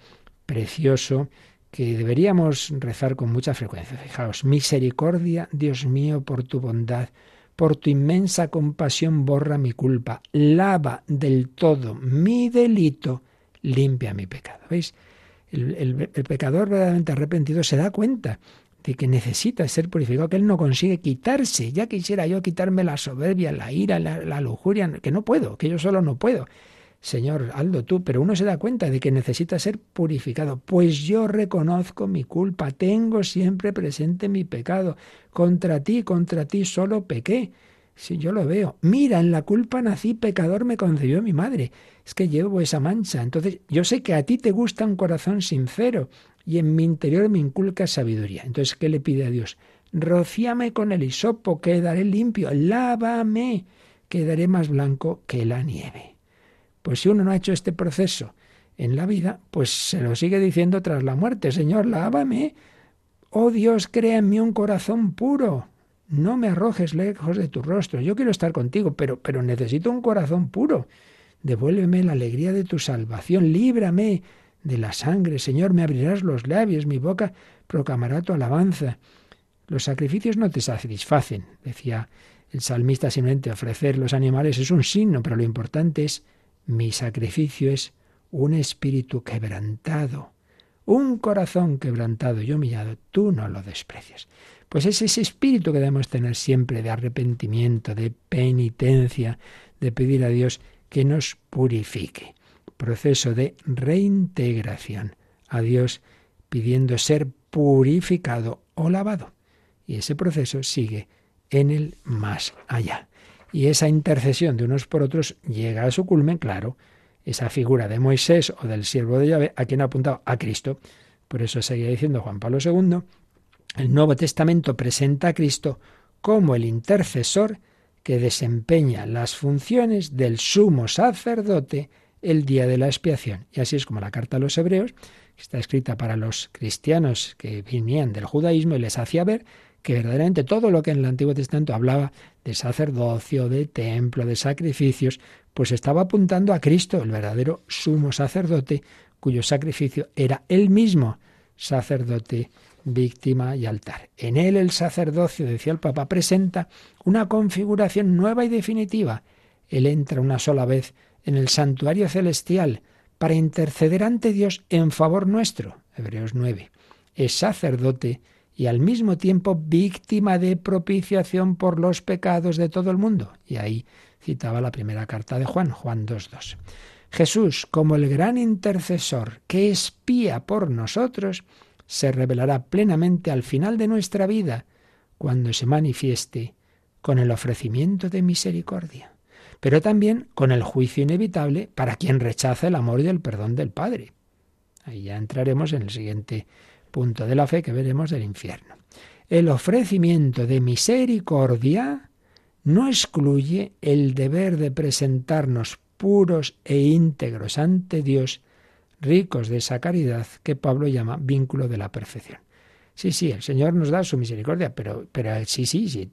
precioso que deberíamos rezar con mucha frecuencia. Fijaos, misericordia, Dios mío, por tu bondad, por tu inmensa compasión borra mi culpa, lava del todo mi delito, limpia mi pecado. ¿Veis? El pecador verdaderamente arrepentido se da cuenta de que necesita ser purificado, que él no consigue quitarse. Ya quisiera yo quitarme la soberbia, la ira, la lujuria, que no puedo, que yo solo no puedo. Señor, hazlo tú, pero uno se da cuenta de que necesita ser purificado. Pues yo reconozco mi culpa, tengo siempre presente mi pecado. Contra ti solo pequé. Si yo lo veo, mira, en la culpa nací, pecador me concibió mi madre. Es que llevo esa mancha. Entonces, yo sé que a ti te gusta un corazón sincero. y en mi interior me inculca sabiduría. Entonces, ¿qué le pide a Dios? Rocíame con el hisopo, quedaré limpio, lávame, quedaré más blanco que la nieve. Pues si uno no ha hecho este proceso en la vida, pues se lo sigue diciendo tras la muerte: Señor, lávame. Oh Dios, crea en mí un corazón puro. No me arrojes lejos de tu rostro. Yo quiero estar contigo, pero necesito un corazón puro. Devuélveme la alegría de tu salvación. Líbrame de la sangre. Señor, me abrirás los labios. Mi boca proclamará tu alabanza. Los sacrificios no te satisfacen, decía el salmista. Simplemente ofrecer los animales es un signo, pero lo importante es: mi sacrificio es un espíritu quebrantado, un corazón quebrantado y humillado, tú no lo desprecias. Pues es ese espíritu que debemos tener siempre, de arrepentimiento, de penitencia, de pedir a Dios que nos purifique. Proceso de reintegración a Dios, pidiendo ser purificado o lavado. Y ese proceso sigue en el más allá. Y esa intercesión de unos por otros llega a su culmen, claro, esa figura de Moisés o del siervo de Yahvé, ¿a quién ha apuntado? A Cristo. Por eso seguía diciendo Juan Pablo II, el Nuevo Testamento presenta a Cristo como el intercesor que desempeña las funciones del sumo sacerdote el día de la expiación. Y así es como la carta a los hebreos, que está escrita para los cristianos que venían del judaísmo y les hacía ver que verdaderamente todo lo que en el Antiguo Testamento hablaba de sacerdocio, de templo, de sacrificios, pues estaba apuntando a Cristo, el verdadero sumo sacerdote, cuyo sacrificio era él mismo, sacerdote, víctima y altar. En él el sacerdocio, decía el Papa, presenta una configuración nueva y definitiva. Él entra una sola vez en el santuario celestial para interceder ante Dios en favor nuestro. Hebreos 9. Es sacerdote y al mismo tiempo víctima de propiciación por los pecados de todo el mundo. Y ahí citaba la primera carta de Juan, Juan 2.2. Jesús, como el gran intercesor que expía por nosotros, se revelará plenamente al final de nuestra vida, cuando se manifieste con el ofrecimiento de misericordia, pero también con el juicio inevitable para quien rechaza el amor y el perdón del Padre. Ahí ya entraremos en el siguiente punto de la fe que veremos del infierno. El ofrecimiento de misericordia no excluye el deber de presentarnos puros e íntegros ante Dios, ricos de esa caridad que Pablo llama vínculo de la perfección. Sí, el Señor nos da su misericordia, pero sí,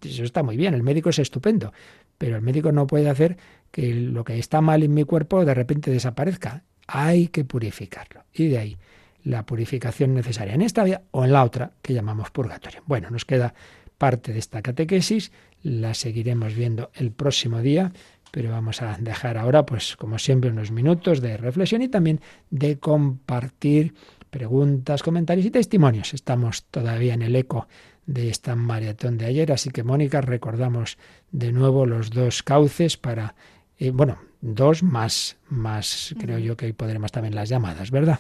eso está muy bien, el médico es estupendo, pero el médico no puede hacer que lo que está mal en mi cuerpo de repente desaparezca. Hay que purificarlo. Y de ahí la purificación necesaria en esta vida o en la otra que llamamos purgatorio. Bueno, nos queda parte de esta catequesis, la seguiremos viendo el próximo día, pero vamos a dejar ahora, pues como siempre, unos minutos de reflexión y también de compartir preguntas, comentarios y testimonios. Estamos todavía en el eco de esta maratón de ayer, así que Mónica, recordamos de nuevo los dos cauces para, dos más creo yo que hoy podremos también las llamadas, ¿verdad?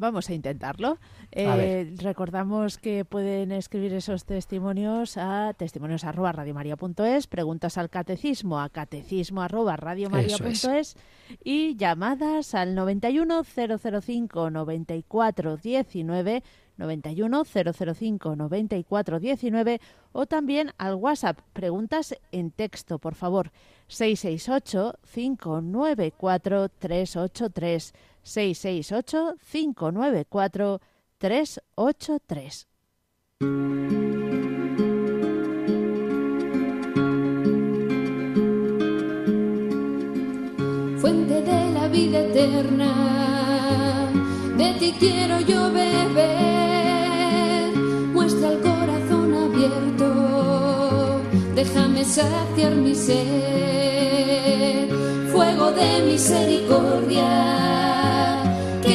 Vamos a intentarlo. Recordamos que pueden escribir esos testimonios a testimonios@radiomaria.es, preguntas al catecismo a catecismo@radiomaria.es y llamadas al 91 005 94 19, 91 005 94 19 o también al WhatsApp, preguntas en texto, por favor, 668 594 383. 668-594-383. Fuente de la vida eterna, de ti quiero yo beber. Muestra el corazón abierto, déjame saciar mi sed. Fuego de misericordia,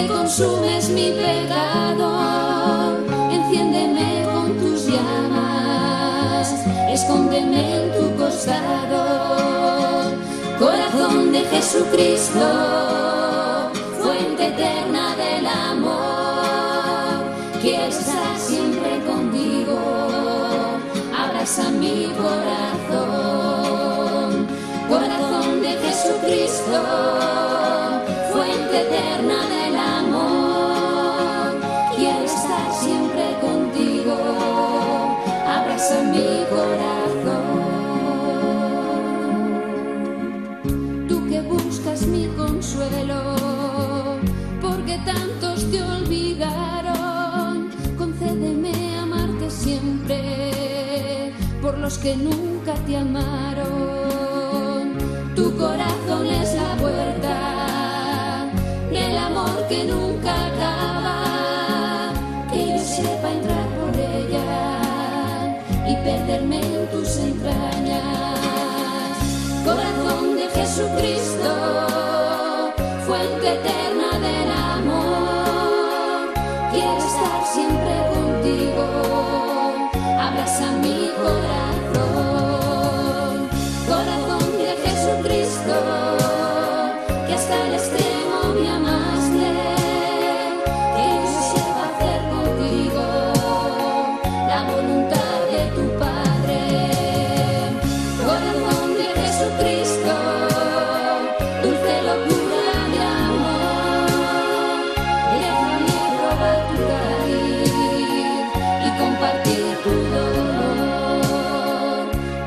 consumes mi pecado, enciéndeme con tus llamas, escóndeme en tu costado. Corazón de Jesucristo, fuente eterna del amor, quiero estar siempre contigo, abraza mi corazón. Corazón de Jesucristo, fuente eterna del amor, quiero los que nunca te amaron. Tu corazón es la puerta del amor que nunca acaba. Que yo sepa entrar por ella y perderme en tus entrañas. Corazón de Jesucristo, fuente eterna del amor. Quiero estar siempre contigo. Abraza mi corazón, corazón de Jesucristo, que hasta el extremo me amaste, que yo sepa hacer contigo la voluntad de tu Padre. Corazón de Jesucristo, dulce locura de amor, déjame probar tu cariño y compartir.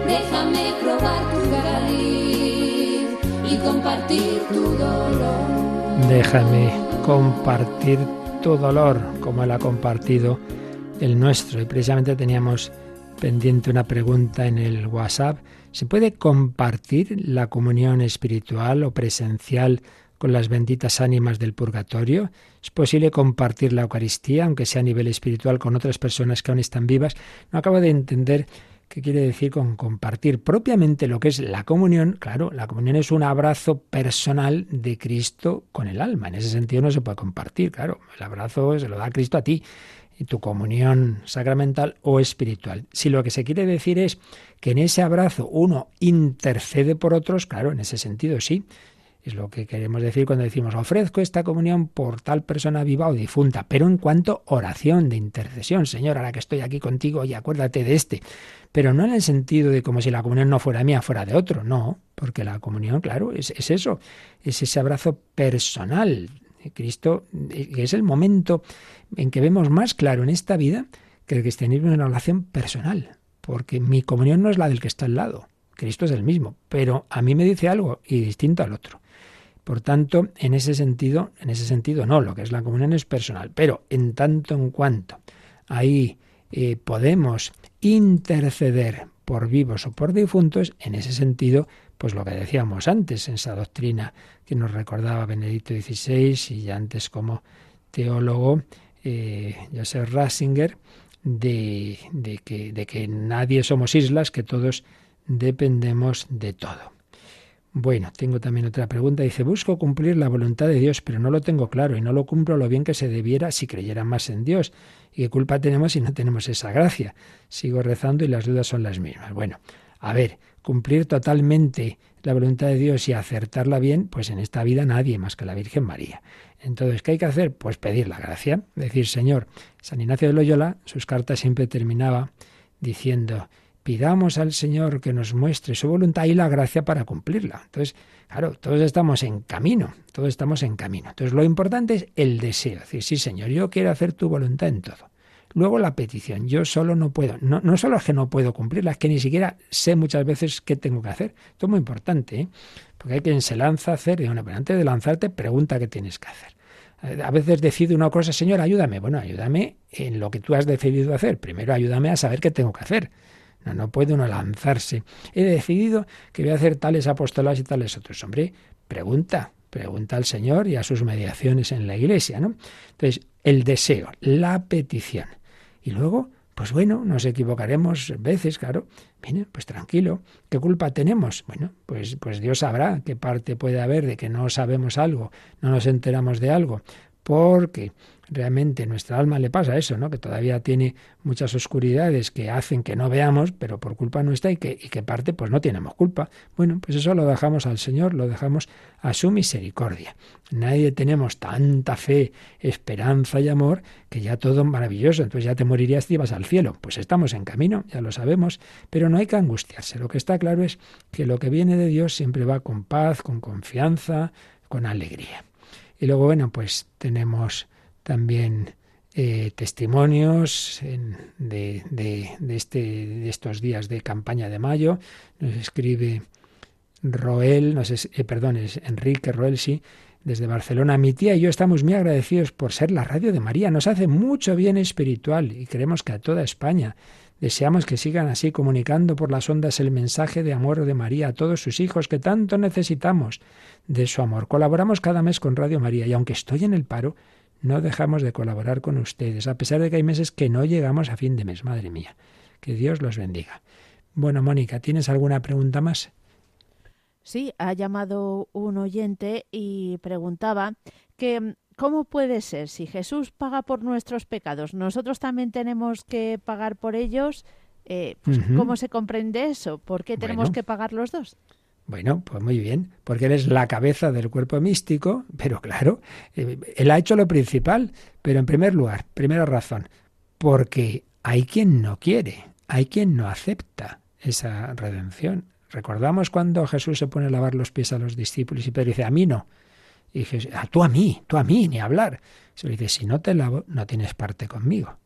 Déjame probar tu cariz y compartir tu dolor. Déjame compartir tu dolor, como él ha compartido el nuestro. Y precisamente teníamos pendiente una pregunta en el WhatsApp. ¿Se puede compartir la comunión espiritual o presencial con las benditas ánimas del purgatorio? ¿Es posible compartir la Eucaristía, aunque sea a nivel espiritual, con otras personas que aún están vivas? No acabo de entender qué quiere decir con compartir propiamente lo que es la comunión. Claro, la comunión es un abrazo personal de Cristo con el alma. En ese sentido no se puede compartir, claro. El abrazo se lo da Cristo a ti, y tu comunión sacramental o espiritual. Si lo que se quiere decir es que en ese abrazo uno intercede por otros, claro, en ese sentido sí. Es lo que queremos decir cuando decimos ofrezco esta comunión por tal persona viva o difunta, pero en cuanto a oración de intercesión, Señor, ahora que estoy aquí contigo, y acuérdate de este, pero no en el sentido de como si la comunión no fuera mía, fuera de otro, no, porque la comunión, claro, es eso, es ese abrazo personal. Cristo es el momento en que vemos más claro en esta vida que el cristianismo es una relación personal, porque mi comunión no es la del que está al lado, Cristo es el mismo, pero a mí me dice algo y distinto al otro. Por tanto, en ese sentido no, lo que es la comunión es personal, pero en tanto en cuanto ahí podemos interceder por vivos o por difuntos, en ese sentido, pues lo que decíamos antes, en esa doctrina que nos recordaba Benedicto XVI y ya antes como teólogo Joseph Ratzinger, de que nadie somos islas, que todos dependemos de todo. Bueno, tengo también otra pregunta. Dice, busco cumplir la voluntad de Dios, pero no lo tengo claro y no lo cumplo lo bien que se debiera si creyera más en Dios. ¿Y qué culpa tenemos si no tenemos esa gracia? Sigo rezando y las dudas son las mismas. Bueno, a ver, cumplir totalmente la voluntad de Dios y acertarla bien, pues en esta vida nadie más que la Virgen María. Entonces, ¿qué hay que hacer? Pues pedir la gracia. Decir, Señor, San Ignacio de Loyola, sus cartas siempre terminaba diciendo, pidamos al Señor que nos muestre su voluntad y la gracia para cumplirla. Entonces, claro, todos estamos en camino. Entonces, lo importante es el deseo. Es decir, sí, Señor, yo quiero hacer tu voluntad en todo. Luego la petición, yo solo no puedo. No solo es que no puedo cumplirla, es que ni siquiera sé muchas veces qué tengo que hacer. Esto es muy importante, ¿eh? Porque hay quien se lanza a hacer, y bueno, pero antes de lanzarte, pregunta qué tienes que hacer. A veces decido una cosa, Señor, ayúdame. Bueno, ayúdame en lo que tú has decidido hacer. Primero ayúdame a saber qué tengo que hacer. No puede uno lanzarse. He decidido que voy a hacer tales apostolados y tales otros. Hombre, pregunta al Señor y a sus mediaciones en la Iglesia, ¿no? Entonces, el deseo, la petición. Y luego, pues bueno, nos equivocaremos veces, claro. Miren, pues tranquilo, ¿qué culpa tenemos? Bueno, pues Dios sabrá qué parte puede haber de que no sabemos algo, no nos enteramos de algo, porque realmente nuestra alma le pasa eso, ¿no? Que todavía tiene muchas oscuridades que hacen que no veamos, pero por culpa nuestra y que parte pues no tenemos culpa. Bueno, pues eso lo dejamos al Señor, lo dejamos a su misericordia. Nadie tenemos tanta fe, esperanza y amor que ya todo es maravilloso, entonces ya te morirías y vas al cielo. Pues estamos en camino, ya lo sabemos, pero no hay que angustiarse. Lo que está claro es que lo que viene de Dios siempre va con paz, con confianza, con alegría. Y luego, bueno, pues tenemos también testimonios de estos días de campaña de mayo. Nos escribe Enrique Roel, desde Barcelona. Mi tía y yo estamos muy agradecidos por ser la Radio de María. Nos hace mucho bien espiritual y creemos que a toda España. Deseamos que sigan así comunicando por las ondas el mensaje de amor de María a todos sus hijos que tanto necesitamos de su amor. Colaboramos cada mes con Radio María y aunque estoy en el paro, no dejamos de colaborar con ustedes, a pesar de que hay meses que no llegamos a fin de mes. Madre mía, que Dios los bendiga. Bueno, Mónica, ¿tienes alguna pregunta más? Sí, ha llamado un oyente y preguntaba que ¿cómo puede ser? Si Jesús paga por nuestros pecados, ¿nosotros también tenemos que pagar por ellos? ¿Cómo se comprende eso? ¿Por qué tenemos que pagar los dos? Bueno, pues muy bien, porque él es la cabeza del cuerpo místico, pero claro, él ha hecho lo principal, pero en primer lugar, primera razón, porque hay quien no quiere, hay quien no acepta esa redención. Recordamos cuando Jesús se pone a lavar los pies a los discípulos y Pedro dice, a mí no. Y Jesús, tú a mí, ni hablar. Se le dice, si no te lavo, no tienes parte conmigo.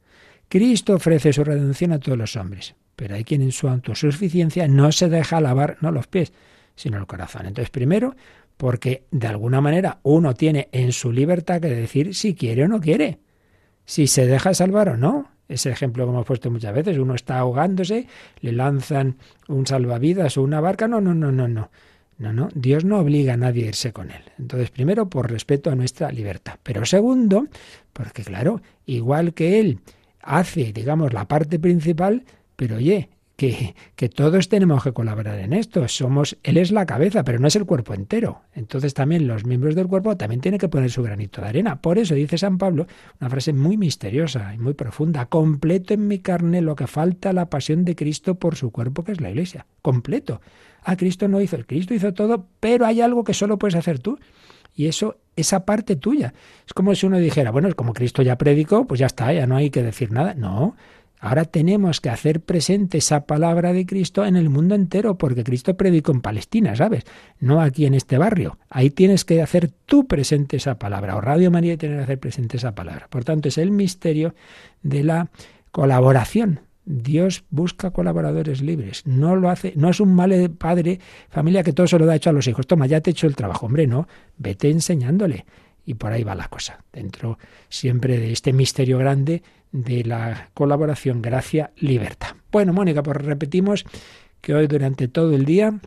Cristo ofrece su redención a todos los hombres, pero hay quien en su autosuficiencia no se deja lavar, no los pies, sino el corazón. Entonces, primero, porque de alguna manera uno tiene en su libertad que decir si quiere o no quiere, si se deja salvar o no. Ese ejemplo que hemos puesto muchas veces, uno está ahogándose, le lanzan un salvavidas o una barca, no, Dios no obliga a nadie a irse con él. Entonces, primero, por respeto a nuestra libertad. Pero segundo, porque claro, igual que él hace, digamos, la parte principal, pero oye, que todos tenemos que colaborar en esto. Él es la cabeza, pero no es el cuerpo entero. Entonces también los miembros del cuerpo también tienen que poner su granito de arena. Por eso dice San Pablo, una frase muy misteriosa y muy profunda, completo en mi carne lo que falta a la pasión de Cristo por su cuerpo, que es la Iglesia. Completo. Cristo hizo todo, pero hay algo que solo puedes hacer tú. Y eso, esa parte tuya. Es como si uno dijera, bueno, como Cristo ya predicó, pues ya está, ya no hay que decir nada. No. Ahora tenemos que hacer presente esa palabra de Cristo en el mundo entero, porque Cristo predicó en Palestina, ¿sabes? No aquí en este barrio. Ahí tienes que hacer tú presente esa palabra, o Radio María tiene que hacer presente esa palabra. Por tanto, es el misterio de la colaboración. Dios busca colaboradores libres, no lo hace, no es un mal padre, familia que todo se lo da hecho a los hijos. Toma, ya te he hecho el trabajo, hombre, no, vete enseñándole. Y por ahí va la cosa, dentro siempre de este misterio grande de la colaboración, gracia, libertad. Bueno, Mónica, pues repetimos que hoy durante todo el día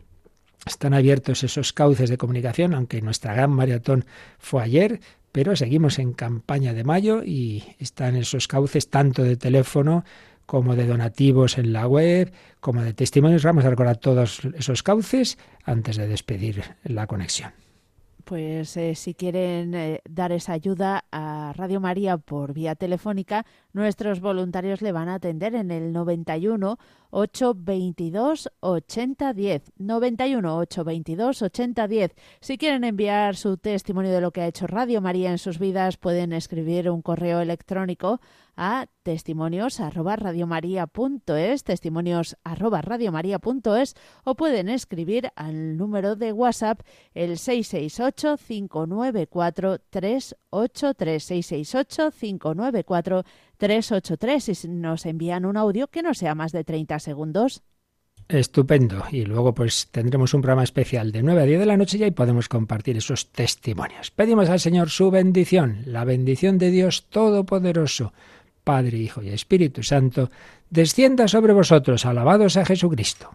están abiertos esos cauces de comunicación, aunque nuestra gran maratón fue ayer, pero seguimos en campaña de mayo y están esos cauces tanto de teléfono como de donativos en la web, como de testimonios. Vamos a recordar todos esos cauces antes de despedir la conexión. Pues si quieren dar esa ayuda a Radio María por vía telefónica, nuestros voluntarios le van a atender en el 91 822 8010. 91 822 8010. Si quieren enviar su testimonio de lo que ha hecho Radio María en sus vidas, pueden escribir un correo electrónico a testimonios@radiomaria.es, testimonios@radiomaria.es, o pueden escribir al número de WhatsApp el 668 594 383, 668 594 383, y nos envían un audio que no sea más de 30 segundos. Estupendo. Y luego pues tendremos un programa especial de 9 a 10 de la noche y ahí podemos compartir esos testimonios. Pedimos al Señor su bendición, la bendición de Dios Todopoderoso, Padre, Hijo y Espíritu Santo, descienda sobre vosotros. Alabado sea Jesucristo.